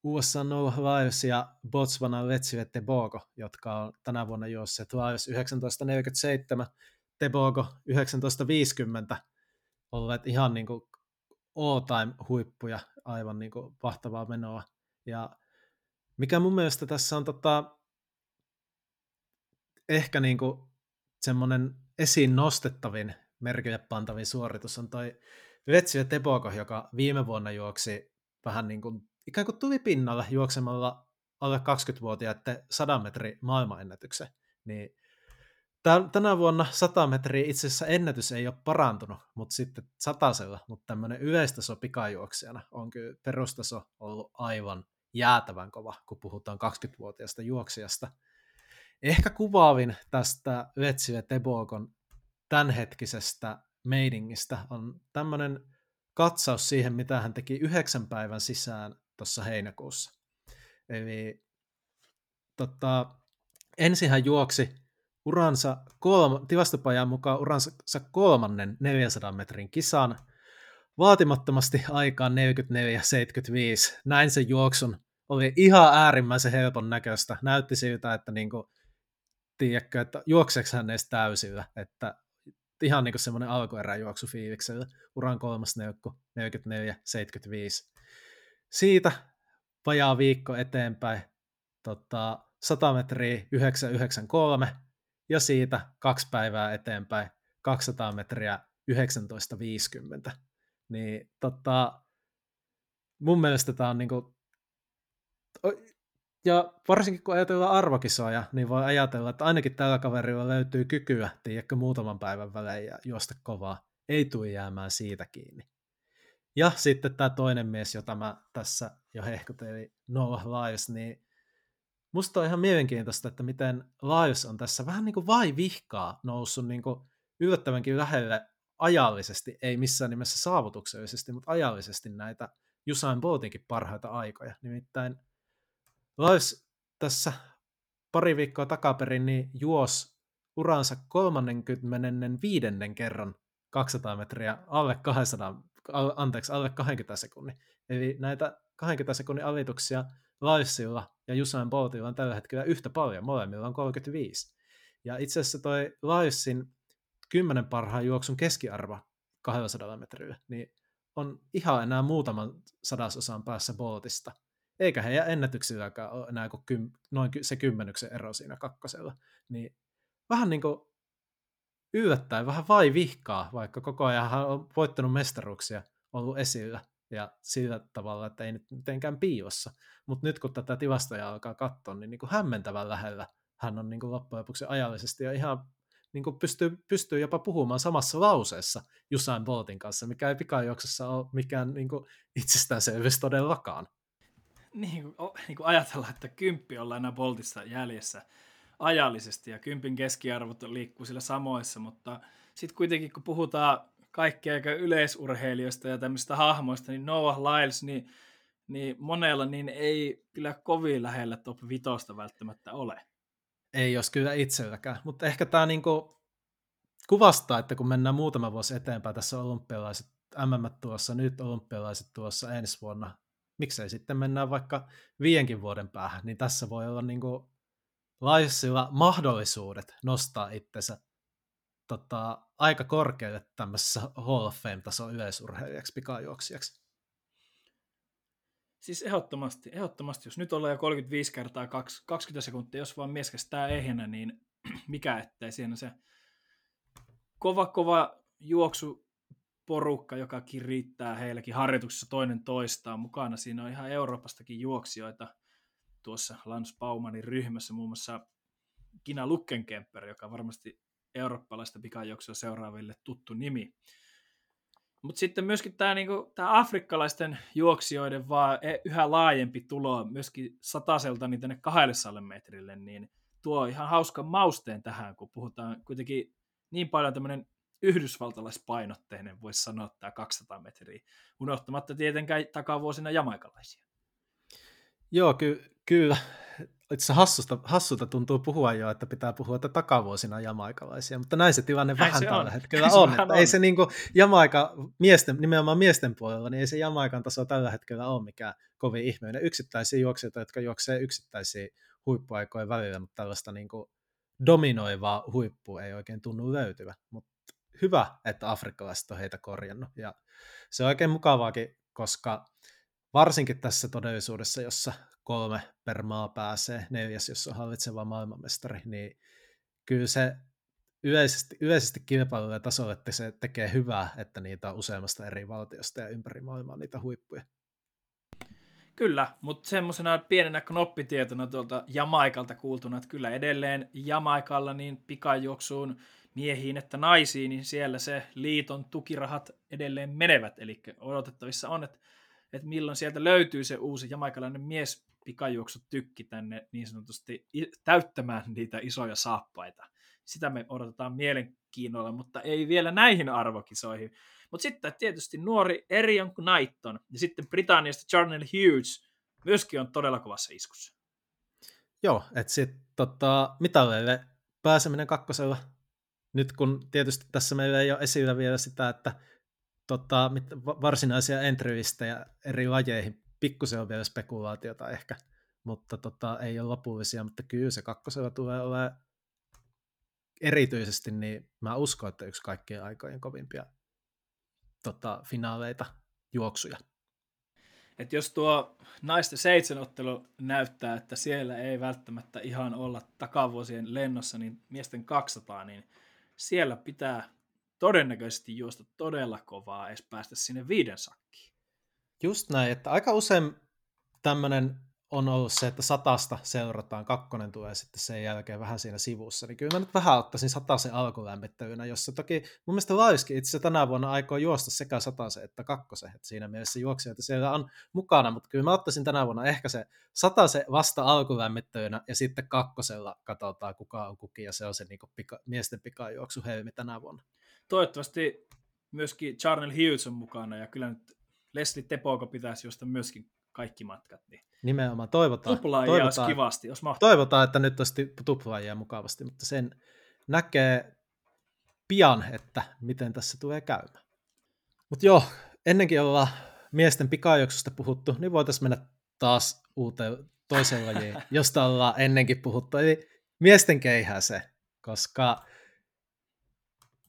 U S A Noah Lyles ja Botswana Letsile Tebogo, jotka on tänä vuonna juosseet Lyles yhdeksäntoista neljäkymmentäseitsemän, Tebogo yhdeksäntoista viisikymmentä, olleet ihan niin kuin all-time huippuja, aivan niin kuin vahtavaa menoa, ja mikä mun mielestä tässä on tota, ehkä niin kuin semmoinen esiin nostettavin merkille pantavin suoritus on toi Letsile Tebogo, joka viime vuonna juoksi vähän niin kuin, ikään kuin tuli pinnalle juoksemalla alle kaksikymmentävuotiaiden sadan metrin maailmanennätyksen. Niin tänä vuonna sata metriä itse asiassa ennätys ei ole parantunut, mutta sitten satasella, mutta tämmöinen yleistaso pikajuoksijana on kyllä perustaso ollut aivan jäätävän kova, kun puhutaan kaksikymmentävuotiaasta juoksijasta. Ehkä kuvaavin tästä Letsile Tebogon tämänhetkisestä meidingistä on tämmöinen katsaus siihen, mitä hän teki yhdeksän päivän sisään tuossa heinäkuussa. Eli tota, ensin hän juoksi uransa kolma, tilastopajan mukaan uransa kolmannen neljänsadan metrin kisan vaatimattomasti aikaan neljäkymmentäneljä seitsemänkymmentäviisi. Näin se juoksun oli ihan äärimmäisen helpon näköistä. Näytti siltä, että niinku, tiedätkö, että juokseeksi hän edes täysillä, että ihan niin kuin semmoinen alkueräjuoksu fiiliksellä, uran kolmas neukku, neljäkymmentäneljä seitsemänkymmentäviisi. Siitä vajaa viikko eteenpäin, tota, sata metriä yhdeksän yhdeksänkymmentäkolme, ja siitä kaksi päivää eteenpäin, kaksisataa metriä yhdeksäntoista viisikymmentä. Niin tota, mun mielestä tämä on niin kuin, ja varsinkin kun ajatellaan arvokisoja, niin voi ajatella, että ainakin tällä kaverilla löytyy kykyä, tiedäkö, muutaman päivän välein ja juosta kovaa. Ei tule jäämään siitä kiinni. Ja sitten tämä toinen mies, jota mä tässä jo hehkutelin, Noah Lyles, niin musta on ihan mielenkiintoista, että miten Lyles on tässä vähän niin kuin vaivihkaa noussut niin kuin yllättävänkin lähelle ajallisesti, ei missään nimessä saavutuksellisesti, mutta ajallisesti näitä Usain Boltinkin parhaita aikoja. Nimittäin Lyles tässä pari viikkoa takaperin niin juosi uransa kolmekymmentäviisi kerran kaksisataa metriä alle, kaksisataa, anteeksi, alle kaksikymmentä sekunnin. Eli näitä kaksikymmentä sekunnin alituksia Lylesilla ja Usain Boltilla on tällä hetkellä yhtä paljon, molemmilla on kolmekymmentäviisi. Ja itse asiassa toi Lylesin kymmenen parhaan juoksun keskiarvo kaksisataa metrillä niin on ihan enää muutaman sadasosan päässä Boltista. Eikä heidän ennätyksilläkään ole enää kuin noin se kymmenyksen ero siinä kakkosella. Niin vähän niin kuin yllättäen, vähän vaivihkaa, vaikka koko ajan hän on voittanut mestaruuksia, ollut esillä ja sillä tavalla, että ei nyt mitenkään piilossa. Mutta nyt kun tätä tilastoja alkaa katsoa, niin, niin kuin hämmentävän lähellä hän on niin kuin loppujen lopuksi ajallisesti ja ihan niin kuin pystyy, pystyy jopa puhumaan samassa lauseessa Usain Boltin kanssa, mikä ei pikajuoksussa ole mikään niin kuin itsestäänselvyys todellakaan. niin, niin kuin ajatella, että kymppi ollaan aina Boltissa jäljessä ajallisesti ja kympin keskiarvot liikkuu sillä samoissa, mutta sitten kuitenkin kun puhutaan kaikkia aika yleisurheilijoista ja tämmöisistä hahmoista, niin Noah Lyles, niin, niin monella niin ei kyllä kovin lähellä top vitosta välttämättä ole. Ei jos kyllä itselläkään, mutta ehkä tämä niinku kuvastaa, että kun mennään muutama vuosi eteenpäin, tässä on olympialaiset M M tuossa, nyt olympialaiset tuossa ensi vuonna, miksei sitten mennään vaikka viidenkin vuoden päähän, niin tässä voi olla niinku Lylesilla mahdollisuudet nostaa itsensä tota, aika korkealle tämmöisessä Hall of Fame-tason yleisurheilijaksi, pikajuoksijaksi. Siis ehdottomasti, ehdottomasti, jos nyt ollaan jo kolmekymmentäviisi kertaa kaksikymmentä sekuntia, jos vaan mies kestää ehjänä, niin mikä ettei siinä se kova, kova juoksuporukka, joka riittää heilläkin harjoituksessa toinen toistaan mukana. Siinä on ihan Euroopastakin juoksijoita tuossa Lance Baumanin ryhmässä, muun muassa Gina Luckenkemper, joka varmasti eurooppalaista pikajuoksua seuraaville tuttu nimi. Mutta sitten myöskin tämä niinku, tää afrikkalaisten juoksijoiden vaan yhä laajempi tulo myöskin sataselta niin tänne kahdelle metrille, niin tuo ihan hauskan mausteen tähän, kun puhutaan kuitenkin niin paljon tämmöinen yhdysvaltalaispainotteinen, voisi sanoa, tämä kaksisataa metriä, unohtamatta tietenkään takavuosina jamaikalaisia. Joo, ky- kyllä. Itse hassusta, hassulta tuntuu puhua jo, että pitää puhua, että takavuosina jamaikalaisia, mutta näin se tilanne näin vähän se tällä on. Hetkellä näin on. Se että on. Ei se niin kuin Jamaika, miesten, nimenomaan miesten puolella, niin ei se Jamaikan taso tällä hetkellä ole mikään kovin ihmeinen. Yksittäisiä juoksijoita, jotka juoksee yksittäisiä huippuaikoja välillä, mutta tällaista niin kuin dominoivaa huippua ei oikein tunnu löytyvä. Mutta hyvä, että afrikkalaiset on heitä korjannut. Ja se on oikein mukavaakin, koska varsinkin tässä todellisuudessa, jossa kolme per maa pääsee, neljäs, jos on hallitseva maailmanmestari, niin kyllä se yleisesti, yleisesti kilpailulle tasolle että se tekee hyvää, että niitä on useammasta eri valtiosta ja ympäri maailmaa niitä huippuja. Kyllä, mutta semmoisena pienenä knoppitietona tuolta Jamaikalta kuultuna, että kyllä edelleen Jamaikalla niin pikajuoksuun miehiin että naisiin, niin siellä se liiton tukirahat edelleen menevät, eli odotettavissa on, että että milloin sieltä löytyy se uusi jamaikalainen mies pikajuoksutykki tänne niin sanotusti täyttämään niitä isoja saappaita. Sitä me odotetaan mielenkiinnolla, mutta ei vielä näihin arvokisoihin. Mutta sitten tietysti nuori Erion Knighton ja sitten Britanniasta Charnel Hughes myöskin on todella kovassa iskussa. Joo, että sitten tota, mitalleille pääseminen kakkosella. Nyt kun tietysti tässä meillä ei ole esillä vielä sitä, että Tota, varsinaisia entry-listejä eri lajeihin. Pikkusen on vielä spekulaatiota ehkä, mutta tota, ei ole lopullisia, mutta kyllä se kakkosella tulee olemaan erityisesti, niin mä uskon, että yksi kaikkien aikojen kovimpia tota, finaaleita, juoksuja. Et jos tuo naisten seitsemänottelu näyttää, että siellä ei välttämättä ihan olla takavuosien lennossa, niin miesten kaksisataa, niin siellä pitää todennäköisesti juosta todella kovaa edes päästä sinne viiden sakkiin. Just näin, että aika usein tämmöinen on ollut se, että satasta seurataan, kakkonen tulee sitten sen jälkeen vähän siinä sivussa, niin kyllä mä nyt vähän ottaisin satasen alkulämmittäjynä, jossa toki mun mielestä Laiskin itse tänä vuonna aikoo juosta sekä satasen että kakkosen, että siinä mielessä juoksijoita siellä on mukana, mutta kyllä mä ottaisin tänä vuonna ehkä se satasen vasta alkulämmittäjynä ja sitten kakkosella katsotaan kuka on kukin ja se on se niinku pika, miesten pikajuoksuhelmi tänä vuonna. Toivottavasti myöskin Charnel Hughes on mukana ja kyllä nyt Letsile Tebogo pitäisi juosta myöskin kaikki matkat. Niin nimenomaan, toivotaan. Tuplaajia olisi kivasti, olisi mahtavaa. Toivotaan, että nyt olisi tuplaajia mukavasti, mutta sen näkee pian, että miten tässä tulee käymään. Mutta joo, ennenkin ollaan miesten pikajuoksusta puhuttu, niin voitaisiin mennä taas uuteen toiseen lajiin, josta ollaan ennenkin puhuttu. Eli miesten keihääseen, koska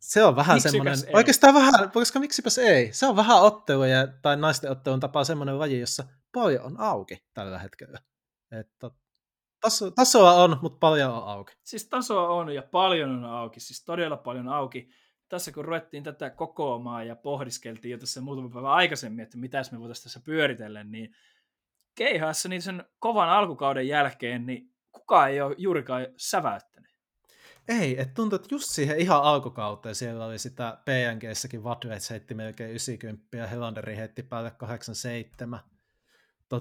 se on vähän miksipäs semmoinen, ei. Oikeastaan vähän, koska miksipäs ei, se on vähän otteluja tai naisten ottelun tapaa semmoinen laji, jossa paljon on auki tällä hetkellä. Että taso, tasoa on, mutta paljon on auki. Siis tasoa on ja paljon on auki, siis todella paljon auki. Tässä kun ruvettiin tätä kokoamaan ja pohdiskeltiin jo tässä muutama päivä aikaisemmin, että mitäs me voitaisiin tässä pyöritellä, niin keihässä niin sen kovan alkukauden jälkeen niin kukaan ei ole juurikaan säväyttänyt. Ei, että tuntuu, että just siihen ihan alkukauteen siellä oli sitä P N G:ssäkin Wadwets heitti melkein yhdeksänkymmentä ja Helanderin heitti päälle kahdeksankymmentäseitsemän.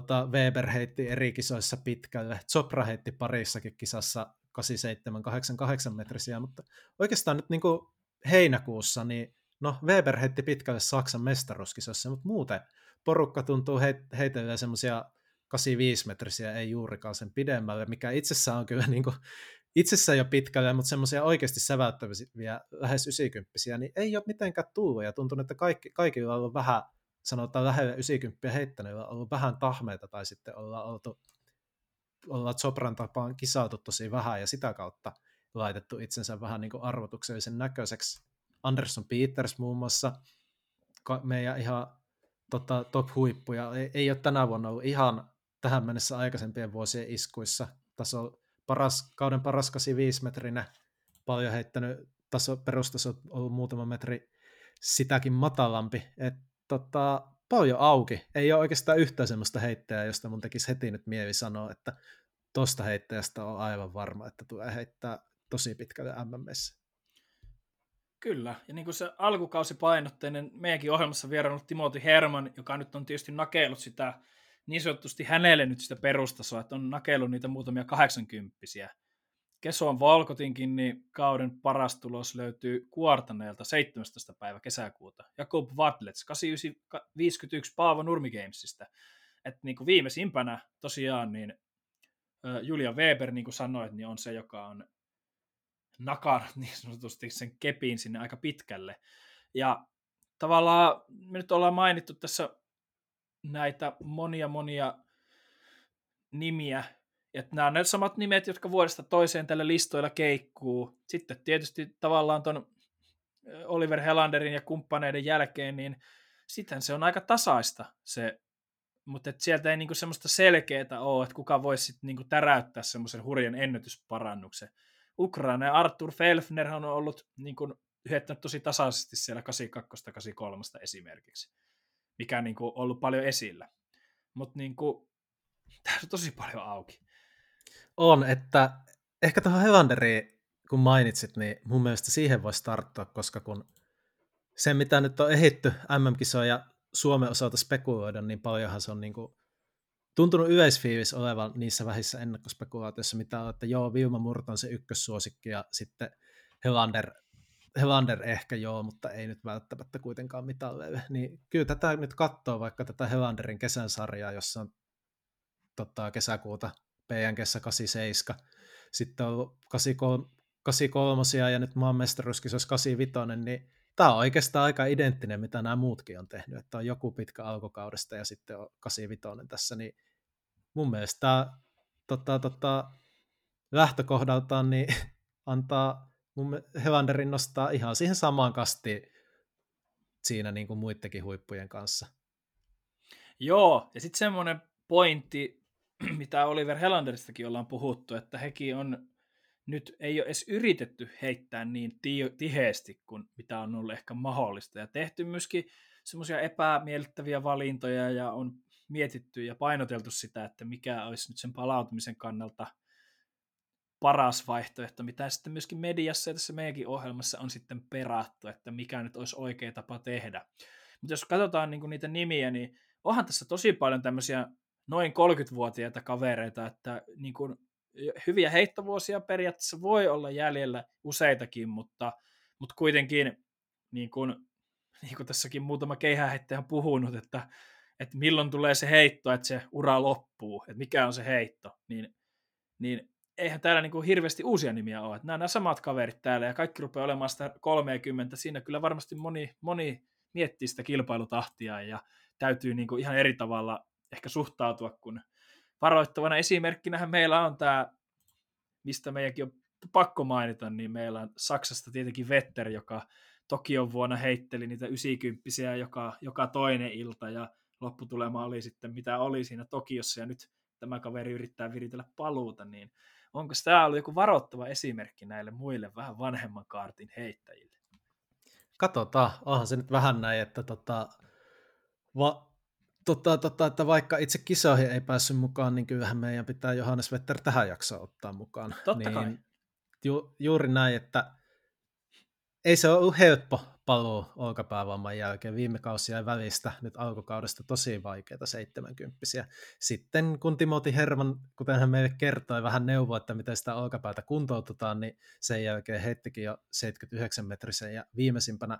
tota, Weber heitti eri kisoissa pitkälle, Chopra heitti parissakin kisassa kahdeksankymmentäseitsemän kahdeksankymmentäkahdeksan metrisiä, mutta oikeastaan nyt niin kuin heinäkuussa, niin no Weber heitti pitkälle Saksan mestaruuskisossa, mutta muuten porukka tuntuu heit- heitellä semmoisia kahdeksankymmentäviisi metrisiä, ei juurikaan sen pidemmälle, mikä itsessään on kyllä niin kuin, itsessään jo pitkälle, mutta semmoisia oikeasti säväyttäviä lähes yhdeksänkymppisiä, niin ei ole mitenkään tullut, ja tuntuu, että kaikki, kaikilla on ollut vähän, sanotaan lähellä yhdeksänkymmentä heittäneillä on ollut vähän tahmeita, tai sitten ollaan oltu, ollaan Chopran tapaan kisailtu tosi vähän, ja sitä kautta laitettu itsensä vähän niin kuin arvotuksellisen näköiseksi. Anderson Peters muun muassa, meidän ihan tota, top-huippuja, ei, ei ole tänä vuonna ollut ihan tähän mennessä aikaisempien vuosien iskuissa. Taso, paras, kauden paras kahdeksankymmentäviisi metrinen, paljon heittänyt, taso, perustaso on ollut muutama metri sitäkin matalampi. Et, tota, paljon auki, ei ole oikeastaan yhtään semmoista heittäjää, josta mun tekisi heti nyt mieli sanoa, että tosta heittäjästä on aivan varma, että tulee heittää tosi pitkälle M M:ssä. Kyllä, ja niin kuin se alkukausipainotteinen meidänkin ohjelmassa vierannut Timothy Herman, joka nyt on tietysti nakeillut sitä, niin sanotusti hänelle nyt sitä perustasoa, että on nakeillut niitä muutamia kahdeksankymppisiä. Keson Volkotinkin niin kauden paras tulos löytyy Kuortaneelta seitsemästoista päivä kesäkuuta. Jakob Wadlets, kahdeksankymmentäyhdeksän viisikymmentäyksi Paavo Nurmi Gamesista. Että niin kuin viimeisimpänä tosiaan niin Julia Weber, niin kuin sanoit, niin on se, joka on nakarut niin sanotusti sen kepin sinne aika pitkälle. Ja tavallaan me nyt ollaan mainittu tässä näitä monia monia nimiä. Että nämä on ne samat nimet, jotka vuodesta toiseen tällä listoilla keikkuu. Sitten tietysti tavallaan ton Oliver Helanderin ja kumppaneiden jälkeen, niin sitten se on aika tasaista se. Mutta sieltä ei niinku semmoista selkeää ole, että kuka voisi sitten niinku täräyttää semmoisen hurjan ennätysparannuksen. Ukraina ja Artur Felfner on ollut niin kuin, yhdettänyt tosi tasaisesti siellä kahdeksankymmentäkaksi kahdeksankymmentäkolme esimerkiksi, mikä on niin kuin, ollut paljon esillä. Mutta niin kuin, tämä on tosi paljon auki. On, että ehkä tuohon Helanderiin, kun mainitsit, niin mun mielestä siihen voisi tarttua, koska kun se, mitä nyt on ehitty M M-kisoja Suomen osalta spekuloida, niin paljonhan se on niin kuin tuntunut yleisfiilis olevan niissä vähissä ennakkospekulaatioissa, mitä on, että joo, Vilma Murto on se ykkössuosikki ja sitten Helander, Helander ehkä joo, mutta ei nyt välttämättä kuitenkaan mitalleille. Niin kyllä tätä nyt katsoo vaikka tätä Helanderin kesän sarjaa, jossa on tota, kesäkuuta P N G:ssä kahdeksankymmentäseitsemän, sitten on kahdeksankymmentäkolme ja nyt maanmestaruuskisoissa kahdeksankymmentäviisi, niin tämä on oikeastaan aika identtinen, mitä nämä muutkin on tehnyt, että on joku pitkä alkukaudesta ja sitten on kahdeksankymmentäviisi tässä, niin mun mielestä tämä tota, tota, lähtökohdaltaan niin antaa mun Helanderin nostaa ihan siihen samaan kastiin siinä niin kuin muittenkin huippujen kanssa. Joo, ja sitten semmoinen pointti, mitä Oliver Helanderistakin ollaan puhuttu, että hekin on nyt ei ole edes yritetty heittää niin tiheesti kuin mitä on ollut ehkä mahdollista. Ja tehty myöskin semmoisia epämiellyttäviä valintoja ja on mietitty ja painoteltu sitä, että mikä olisi nyt sen palautumisen kannalta paras vaihtoehto, mitä sitten myöskin mediassa ja tässä meidänkin ohjelmassa on sitten perattu, että mikä nyt olisi oikea tapa tehdä. Mutta jos katsotaan niinku niitä nimiä, niin onhan tässä tosi paljon tämmöisiä noin kolmekymmentävuotiaita kavereita, että niin kuin hyviä heittovuosia periaatteessa voi olla jäljellä useitakin, mutta, mutta kuitenkin, niin kuin, niin kuin tässäkin muutama keihäänheittäjä on puhunut, että, että milloin tulee se heitto, että se ura loppuu, että mikä on se heitto, niin, niin eihän täällä niin kuin hirveästi uusia nimiä ole. Nämä, nämä samat kaverit täällä ja kaikki rupeaa olemaan sitä kolmekymmentä, siinä kyllä varmasti moni, moni miettii sitä kilpailutahtia ja täytyy niin kuin ihan eri tavalla ehkä suhtautua kuin varoittavana esimerkkinähän meillä on tämä, mistä meidänkin on pakko mainita, niin meillä on Saksasta tietenkin Vetter, joka Tokion vuonna heitteli niitä yhdeksänkymppisiä joka, joka toinen ilta, ja lopputulema oli sitten mitä oli siinä Tokiossa, ja nyt tämä kaveri yrittää viritellä paluuta, niin onko tämä ollut joku varoittava esimerkki näille muille vähän vanhemman kaartin heittäjille? Katsotaan, onhan se nyt vähän näin, että tota... Va- Totta, totta, että vaikka itse kisoihin ei päässyt mukaan, niin kyllähän meidän pitää Johannes Vetter tähän jaksoon ottaa mukaan. Totta niin, kai. Ju, juuri näin, että ei se ollut helppo paluu olkapäävamman jälkeen. Viime kausi jäi välistä, nyt alkukaudesta tosi vaikeita seitsemänkymppisiä. Sitten kun Timothy Herman, kuten hän meille kertoi, vähän neuvoi, että miten sitä olkapäätä kuntoutetaan, niin sen jälkeen heittikin jo seitsemänkymmentäyhdeksän metriä ja viimeisimpänä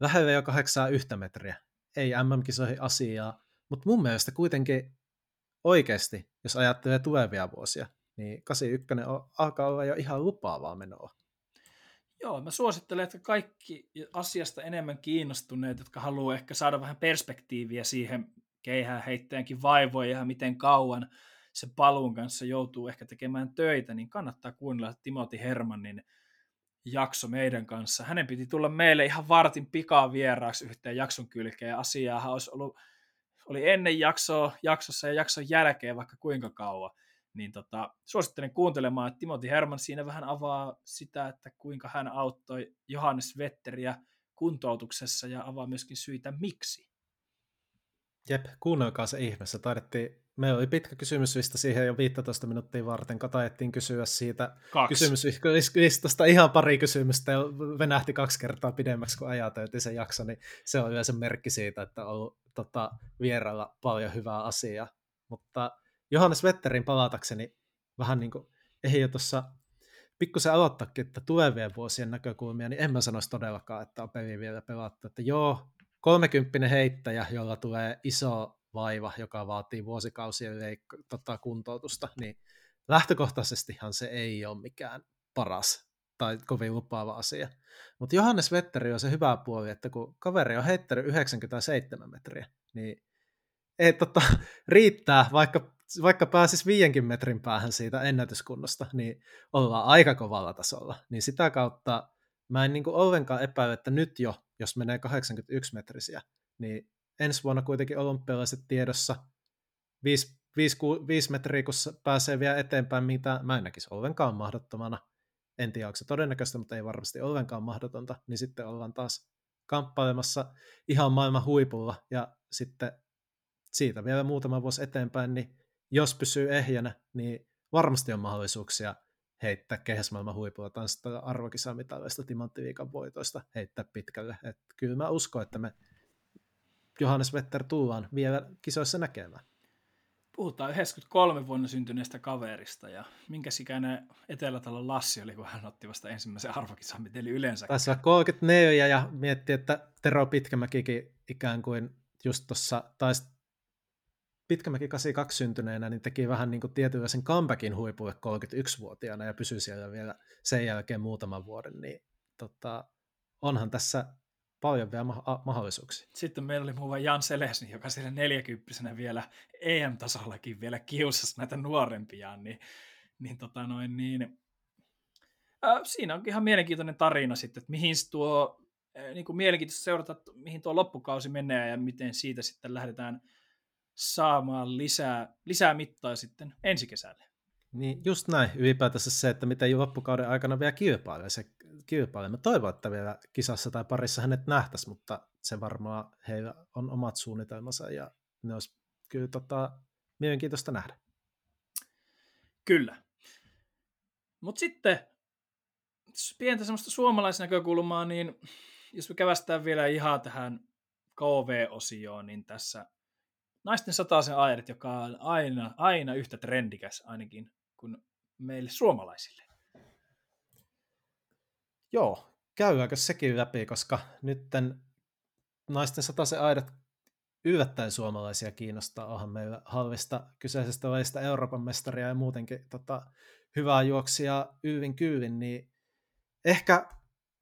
lähelle jo kahdeksankymmentäyksi metriä. Ei M M-kisoihin asiaa, mutta mun mielestä kuitenkin oikeasti, jos ajattelee tulevia vuosia, niin kahdeksankymmentäyksi alkaa olla jo ihan lupaavaa menoa. Joo, mä suosittelen, että kaikki asiasta enemmän kiinnostuneet, jotka haluaa ehkä saada vähän perspektiiviä siihen keihään heittäjänkin vaivoja ja miten kauan sen paluun kanssa joutuu ehkä tekemään töitä, niin kannattaa kuunnella Timothy Hermanin jakso meidän kanssa. Hänen piti tulla meille ihan vartin pikaa vieraaksi yhteen jakson kylkeen, ja asiaahan olisi ollut, oli ennen jaksoa, jaksossa ja jakson jälkeen vaikka kuinka kauan. Niin tota, suosittelen kuuntelemaan, että Timothy Herman siinä vähän avaa sitä, että kuinka hän auttoi Johannes Vetteriä kuntoutuksessa ja avaa myöskin syitä miksi. Jep, kuunnelkaa se ihmeessä. Taidettiin, meillä oli pitkä kysymyslista siihen jo viisitoista minuuttia varten, taidettiin kysyä siitä kysymyslistasta ihan pari kysymystä ja venähti kaksi kertaa pidemmäksi kuin ajateltiin se jakso, niin se on yleensä merkki siitä, että on ollut tota, vierailla paljon hyvää asiaa, mutta Johannes Vetterin palatakseni vähän niin kuin ei jo tuossa pikkusen aloittakin, että tulevien vuosien näkökulmia, niin en mä sanoisi todellakaan, että on peli vielä pelattu. Että joo, kolmekymppinen heittäjä, jolla tulee iso vaiva, joka vaatii vuosikausien leikko- tota, kuntoutusta, niin lähtökohtaisestihan se ei ole mikään paras tai kovin lupaava asia. Mutta Johannes Vetteri on se hyvä puoli, että kun kaveri on heittänyt yhdeksänkymmentäseitsemän metriä, niin ei, tota, riittää, vaikka vaikka pääsis viidenkymmenen metrin päähän siitä ennätyskunnosta, niin ollaan aika kovalla tasolla. Niin sitä kautta mä en niin kuin ollenkaan epäile, että nyt jo, jos menee kahdeksankymmentäyksi metrisiä, niin ensi vuonna kuitenkin olympialaiset tiedossa viisi metriä, kun pääsee vielä eteenpäin, mitä mä en näkisi ollenkaan mahdottomana. En tiedä, onko se todennäköistä, mutta ei varmasti ollenkaan mahdotonta. Niin sitten ollaan taas kamppailemassa ihan maailman huipulla ja sitten siitä vielä muutama vuosi eteenpäin, niin jos pysyy ehjänä, niin varmasti on mahdollisuuksia heittää keihäsmaailman huipulla, tanssittaa arvokisamitaleista, timanttiliigan voitoista, heittää pitkälle. Et kyllä mä uskon, että me Johannes Vetter tullaan vielä kisoissa näkemään. Puhutaan yhdeksänkymmentäkolme vuonna syntyneestä kaverista, ja minkäs ikäinen Etelätalon Lassi oli, kun hän otti vasta ensimmäisen arvokisamiteli yleensä. Taisi olla kolmekymmentäneljä, ja miettii, että Tero Pitkämäkikin ikään kuin just tuossa taisi Pitkämäki kahdeksankymmentäkaksi syntyneenä, niin teki vähän niin kuin tietynlaisen comebackin huipulle kolmekymmentäyksivuotiaana ja pysyi siellä vielä sen jälkeen muutaman vuoden, niin tota, onhan tässä paljon vielä ma- mahdollisuuksia. Sitten meillä oli muu vain Jan Selesni, joka siellä neljäkymppisenä vielä E M-tasollakin vielä kiusasi näitä nuorempia, niin, niin, tota noin, niin äh, siinä on ihan mielenkiintoinen tarina sitten, että mihin tuo, äh, niin kuin mielenkiintoista seurata, mihin tuo loppukausi menee ja miten siitä sitten lähdetään saamaan lisää, lisää mittaa sitten ensi kesälle. Niin just näin, ylipäätänsä se, että mitä jo loppukauden aikana vielä kilpailee. Se kilpailee. Mä toivon, että vielä kisassa tai parissa hänet nähtäisi, mutta se varmaan heillä on omat suunnitelmansa ja ne olisi kyllä tota, mielenkiintoista nähdä. Kyllä. Mutta sitten pientä semmoista suomalaisnäkökulmaa, niin jos me kävästään vielä ihan tähän K V-osioon, niin tässä naisten sataisen airit, joka on aina, aina yhtä trendikäs ainakin kuin meille suomalaisille. Joo, käydäänkö sekin läpi, koska nyt naisten sataisen aidat yllättäen suomalaisia kiinnostaa. Onhan meillä Halvista kyseisestä lajista Euroopan mestaria ja muutenkin tota, hyvää juoksijaa yllin kyllin, niin ehkä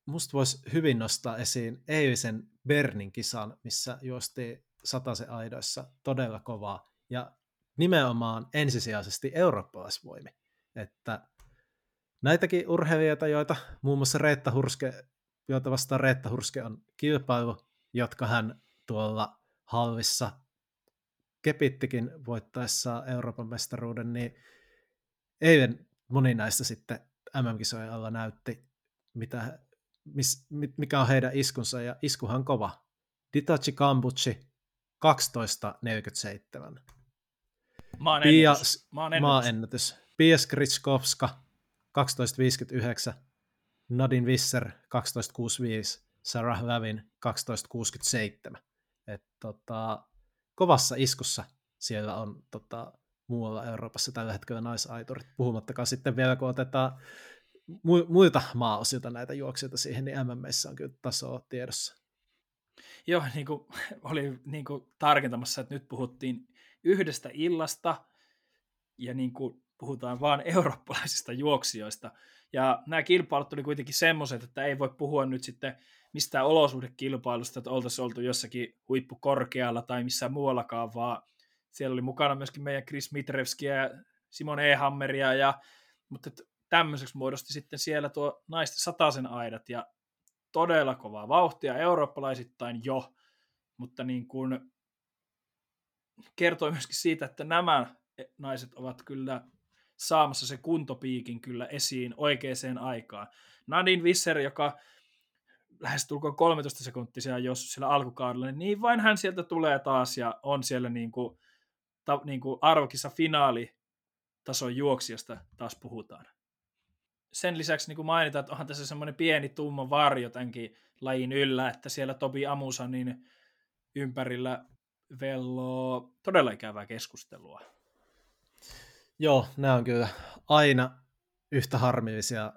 musta voisi hyvin nostaa esiin eilisen Bernin kisan, missä juostiin sataisen aidoissa todella kovaa ja nimenomaan ensisijaisesti eurooppalaisvoimi. Että näitäkin urheilijoita, joita muun muassa Reetta Hurske, joita vastaan Reetta Hurske on kilpailu, jotka hän tuolla hallissa kepittikin voittaessaan Euroopan mestaruuden, niin eilen moni näistä sitten M M-kisojen alla näytti, mitä, mis, mikä on heidän iskunsa, ja iskuhan kova. Ditachi Kambuchi kaksitoista neljäkymmentäseitsemän. Maan ennätys. Maan ennätys. Pia Skritschkovska, kaksitoista viisikymmentäyhdeksän. Nadin Visser kaksitoista kuusikymmentäviisi, Sarah Vavin kaksitoista kuusikymmentäseitsemän. Et, tota, kovassa iskussa siellä on tota, muualla Euroopassa tällä hetkellä naisaiturit, puhumattakaan sitten vielä kun otetaan mu- muilta maaosilta näitä juoksijoita siihen, niin M M:ssä on kyllä tasoa tiedossa. Joo, niin kuin oli niin kuin tarkentamassa, että nyt puhuttiin yhdestä illasta ja niin kuin puhutaan vaan eurooppalaisista juoksijoista. Ja nämä kilpailut oli kuitenkin semmoiset, että ei voi puhua nyt sitten mistään olosuhdekilpailusta, että oltaisiin oltu jossakin huippukorkealla tai missään muuallakaan, vaan siellä oli mukana myöskin meidän Chris Mitrevskiä ja Simon Ehammeria, ja, mutta tämmöiseksi muodosti sitten siellä tuo naisten satasen aidat, ja todella kovaa vauhtia eurooppalaisittain jo, mutta niin kuin kertoi myöskin siitä, että nämä naiset ovat kyllä saamassa se kuntopiikin kyllä esiin oikeaan aikaan. Nadin Visser, joka lähes tulkoon kolmetoista sekuntia jos sillä alkukaudella, niin vain hän sieltä tulee taas ja on siellä niin kuin, ta, niin kuin arvokisa finaalitason juoksijasta taas puhutaan. Sen lisäksi niin kuin mainitaan, että onhan tässä semmoinen pieni tumma varjo tämänkin lajin yllä, että siellä Tobi Amusanin ympärillä velloo todella ikävää keskustelua. Joo, nämä on kyllä aina yhtä harmillisia,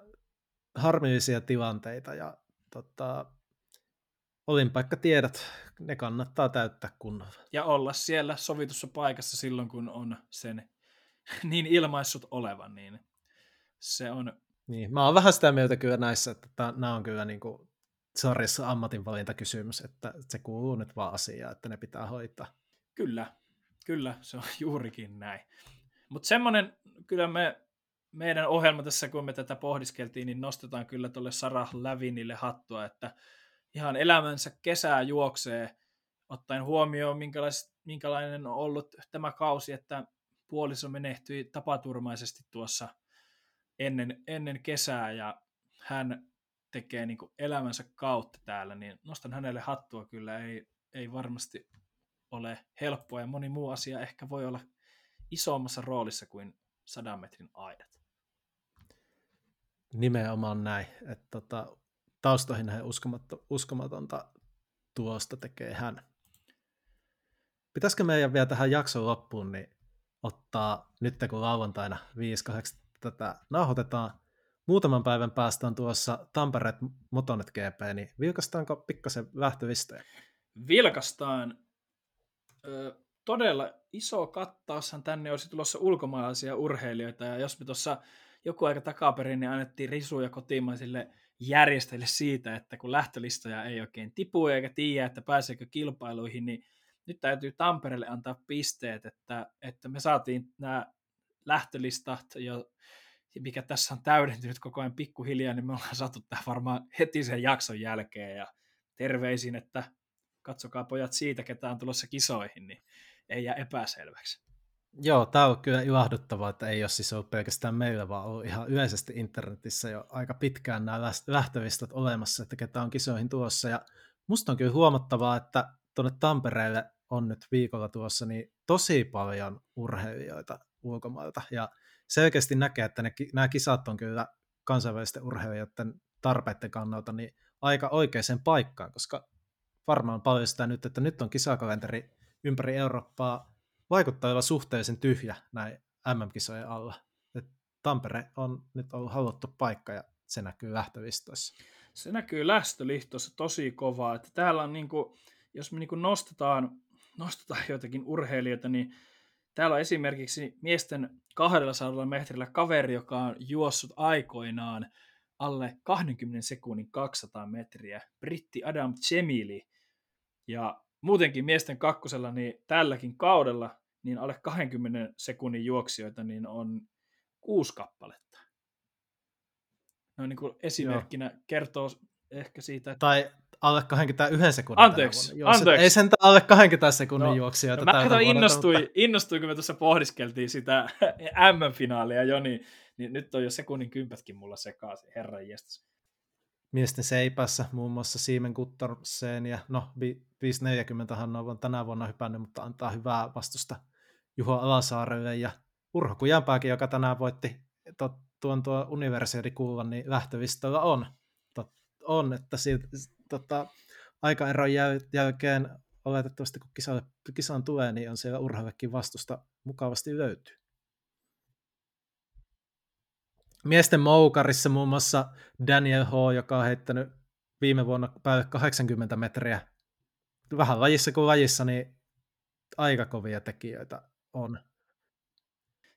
harmillisia tilanteita ja tota, olinpaikkatiedot, ne kannattaa täyttää kunnolla. Ja olla siellä sovitussa paikassa silloin, kun on sen niin ilmaissut olevan, niin se on... Niin, mä oon vähän sitä mieltä kyllä näissä, että nämä on kyllä niin kuin sarjassa ammatinvalintakysymys, että se kuuluu nyt vaan asiaan, että ne pitää hoitaa. Kyllä, kyllä, se on juurikin näin. Mutta semmoinen, kyllä me, meidän ohjelma tässä, kun me tätä pohdiskeltiin, niin nostetaan kyllä tuolle Sarah Lavinille hattua, että ihan elämänsä kesää juoksee, ottaen huomioon, minkälainen on ollut tämä kausi, että puoliso menehtyi tapaturmaisesti tuossa ennen, ennen kesää, ja hän tekee niin kuin elämänsä kautta täällä, niin nostan hänelle hattua kyllä, ei, ei varmasti ole helppoa, ja moni muu asia ehkä voi olla isommassa roolissa kuin sadan metrin aidat. Nimenomaan näin. Että tota, taustoihin hän uskomatonta tuosta tekee hän. Pitäisikö meidän vielä tähän jakson loppuun niin ottaa, nyt kun lauantaina viides kahdeksatta tätä nauhoitetaan, muutaman päivän päästä on tuossa Tampere Motonet G P, niin vilkastaanko pikkasen lähtövistejä? Vilkastaan. Ö- Todella iso kattaushan tänne olisi tulossa ulkomaalaisia urheilijoita, ja jos me tuossa joku aika takaperin, niin annettiin risuja kotimaisille järjestäjille siitä, että kun lähtölistoja ei oikein tipu eikä tiedä, että pääseekö kilpailuihin, niin nyt täytyy Tampereelle antaa pisteet, että, että me saatiin nämä lähtölistat, jo, mikä tässä on täydentynyt koko ajan pikkuhiljaa, niin me ollaan saatu tämä varmaan heti sen jakson jälkeen, ja terveisin, että katsokaa pojat siitä, ketä on tulossa kisoihin, niin ei jää epäselväksi. Joo, tämä on kyllä ilahduttavaa, että ei ole siis ollut pelkästään meillä, vaan ollut ihan yleisesti internetissä jo aika pitkään nämä lähtölistat olemassa, että ketä on kisoihin tuossa. Ja musta on kyllä huomattavaa, että tuonne Tampereelle on nyt viikolla tuossa niin tosi paljon urheilijoita ulkomailta. Ja selkeästi näkee, että ne, nämä kisat on kyllä kansainvälisten urheilijoiden tarpeiden kannalta niin aika oikeaan paikkaan, koska varmaan paljon sitä nyt, että nyt on kisakalenteri ympäri Eurooppaa vaikuttaa olla suhteellisen tyhjä näin M M-kisojen alla. Et Tampere on nyt ollut haluttu paikka ja se näkyy lähtölistoissa. Se näkyy lähtölistoissa tosi kovaa. Että täällä on niinku, jos me niinku nostetaan, nostetaan joitakin urheilijoita, niin täällä on esimerkiksi miesten kaksisataa metrillä kaveri, joka on juossut aikoinaan alle kahdenkymmenen sekunnin kaksisataa metriä. Britti Adam Cemili. Ja muutenkin miesten kakkosella niin tälläkin kaudella niin alle kahdenkymmenen sekunnin juoksijoita niin on kuusi kappaletta. No niin kuin esimerkkinä Joo. kertoo ehkä siitä, että... Tai alle kaksikymmentäyksi sekunnin. Anteeksi, anteeksi. Ei sen alle kaksikymmentä sekunnin no, juoksijoita. No, mä katsoin innostuin, mutta... innostuin, kun me tuossa pohdiskeltiin sitä M M-finaalia jo, niin, niin nyt on jo sekunnin kympätkin mulla sekaisin, herranjestas. Miesten seipässä muun muassa Simon Guttormsen ja no viisi neljäkymmentä hän on tänä vuonna hypännyt, mutta antaa hyvää vastusta Juho Alasaarelle ja Urho Kujanpääkin, joka tänään voitti tuon tuo universiaadikullan, niin lähtövistalla on. on, että siitä, tota, aikaeron jälkeen oletettavasti, kun kisalle, kisaan tulee, niin on siellä urheillakin vastusta mukavasti löytyy. Miesten moukarissa muun muassa Daniel H., joka on heittänyt viime vuonna päälle kahdeksankymmentä metriä. Vähän lajissa kuin lajissa, niin aika kovia tekijöitä on.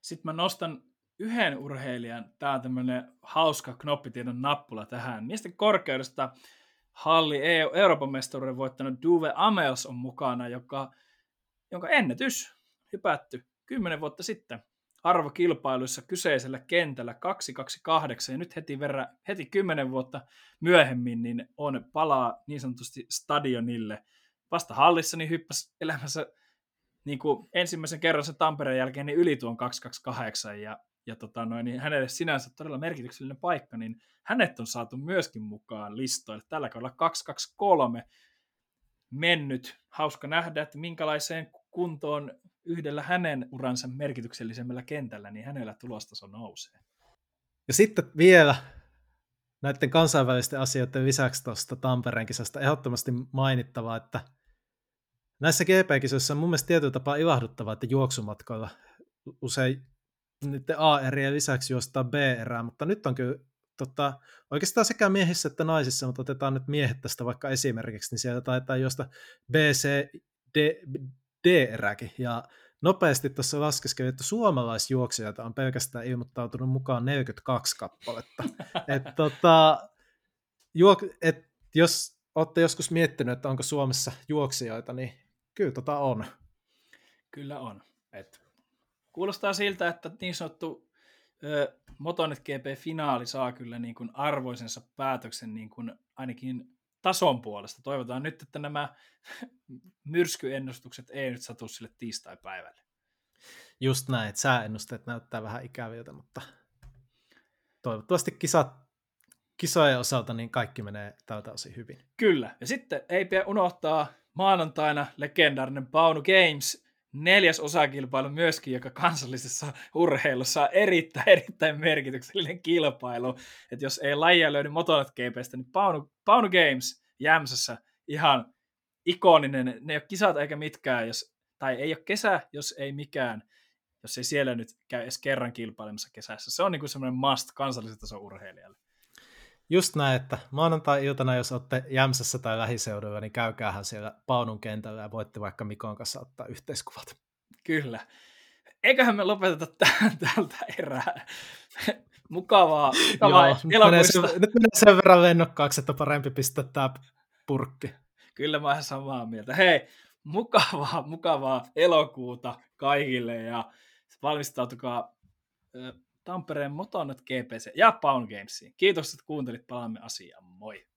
Sitten mä nostan yhden urheilijan. Tämä on tämmöinen hauska knoppitiedon nappula tähän. Miesten korkeudesta halli E U, Euroopan mestaruuden voittanut Duve Amels on mukana, joka, jonka ennätys hypätty kymmenen vuotta sitten arvokilpailuissa kyseisellä kentällä kaksi kaksi kahdeksan, ja nyt heti, verran, heti kymmenen vuotta myöhemmin niin on palaa niin sanotusti stadionille. Vasta hallissa niin hyppäsi elämässä niin kuin ensimmäisen kerran se Tampereen jälkeen niin yli tuon kaksi kaksi kahdeksan, ja, ja tota noin, niin hänelle sinänsä todella merkityksellinen paikka, niin hänet on saatu myöskin mukaan listoille. Tällä kaudella kaksi kaksi kolme mennyt. Hauska nähdä, että minkälaiseen kuntoon yhdellä hänen uransa merkityksellisemmällä kentällä, niin hänellä tulostaso nousee. Ja sitten vielä näiden kansainvälisten asioiden lisäksi tuosta Tampereen kisasta ehdottomasti mainittavaa, että näissä G P-kisoissa on mun mielestä tietyllä tapaa ilahduttavaa, että juoksumatkoilla usein niiden A-erien lisäksi juostaan B-erää, mutta nyt on kyllä tota, oikeastaan sekä miehissä että naisissa, mutta otetaan nyt miehet tästä vaikka esimerkiksi, niin siellä taitaa juosta B C D-eräkin, ja nopeasti tuossa laskeskelin, että suomalaisjuoksijoita on pelkästään ilmoittautunut mukaan neljäkymmentäkaksi kappaletta. Et, tota, juok- et, jos olette joskus miettinyt, että onko Suomessa juoksijoita, niin kyllä tota on. Kyllä on. Et kuulostaa siltä, että niin sanottu ö, Motonet G P-finaali saa kyllä niin kuin arvoisensa päätöksen niin kuin ainakin tason puolesta. Toivotaan nyt, että nämä myrskyennustukset ei nyt satu sille tiistai-päivälle. Just näin, että sääennusteet näyttää vähän ikäviltä, mutta toivottavasti kisat, kisojen osalta niin kaikki menee tältä osin hyvin. Kyllä, ja sitten ei pidä unohtaa maanantaina legendaarinen Paunu Games, neljäs osakilpailu myöskin, joka kansallisessa urheilussa on erittäin, erittäin merkityksellinen kilpailu. Että jos ei lajia löydy Motonet-G P:stä, niin Paunu, Paunu Games Jämsässä ihan ikoninen. Ne ei ole kisat eikä mitkään, jos, tai ei ole kesä, jos ei mikään, jos ei siellä nyt käy edes kerran kilpailemassa kesässä. Se on niin kuin semmoinen must kansallisen tason urheilijalle. Just näin, että maanantai-iltana, jos olette Jämsässä tai lähiseudulla, niin käykäähän siellä Paunun kentällä ja voitte vaikka Mikon kanssa ottaa yhteiskuvat. Kyllä. Eiköhän me lopeteta tämän tältä erää. Mukavaa. Mukavaa. Joo, nyt, menee sen, nyt menee sen verran lennokkaaksi, että parempi pistää tämä purkki. Kyllä mä olen samaa mieltä. Hei, mukavaa, mukavaa elokuuta kaikille ja valmistautukaa Tampereen Motonet G P C ja Pound Gamesiin. Kiitos, että kuuntelit. Palaamme asiaan. Moi!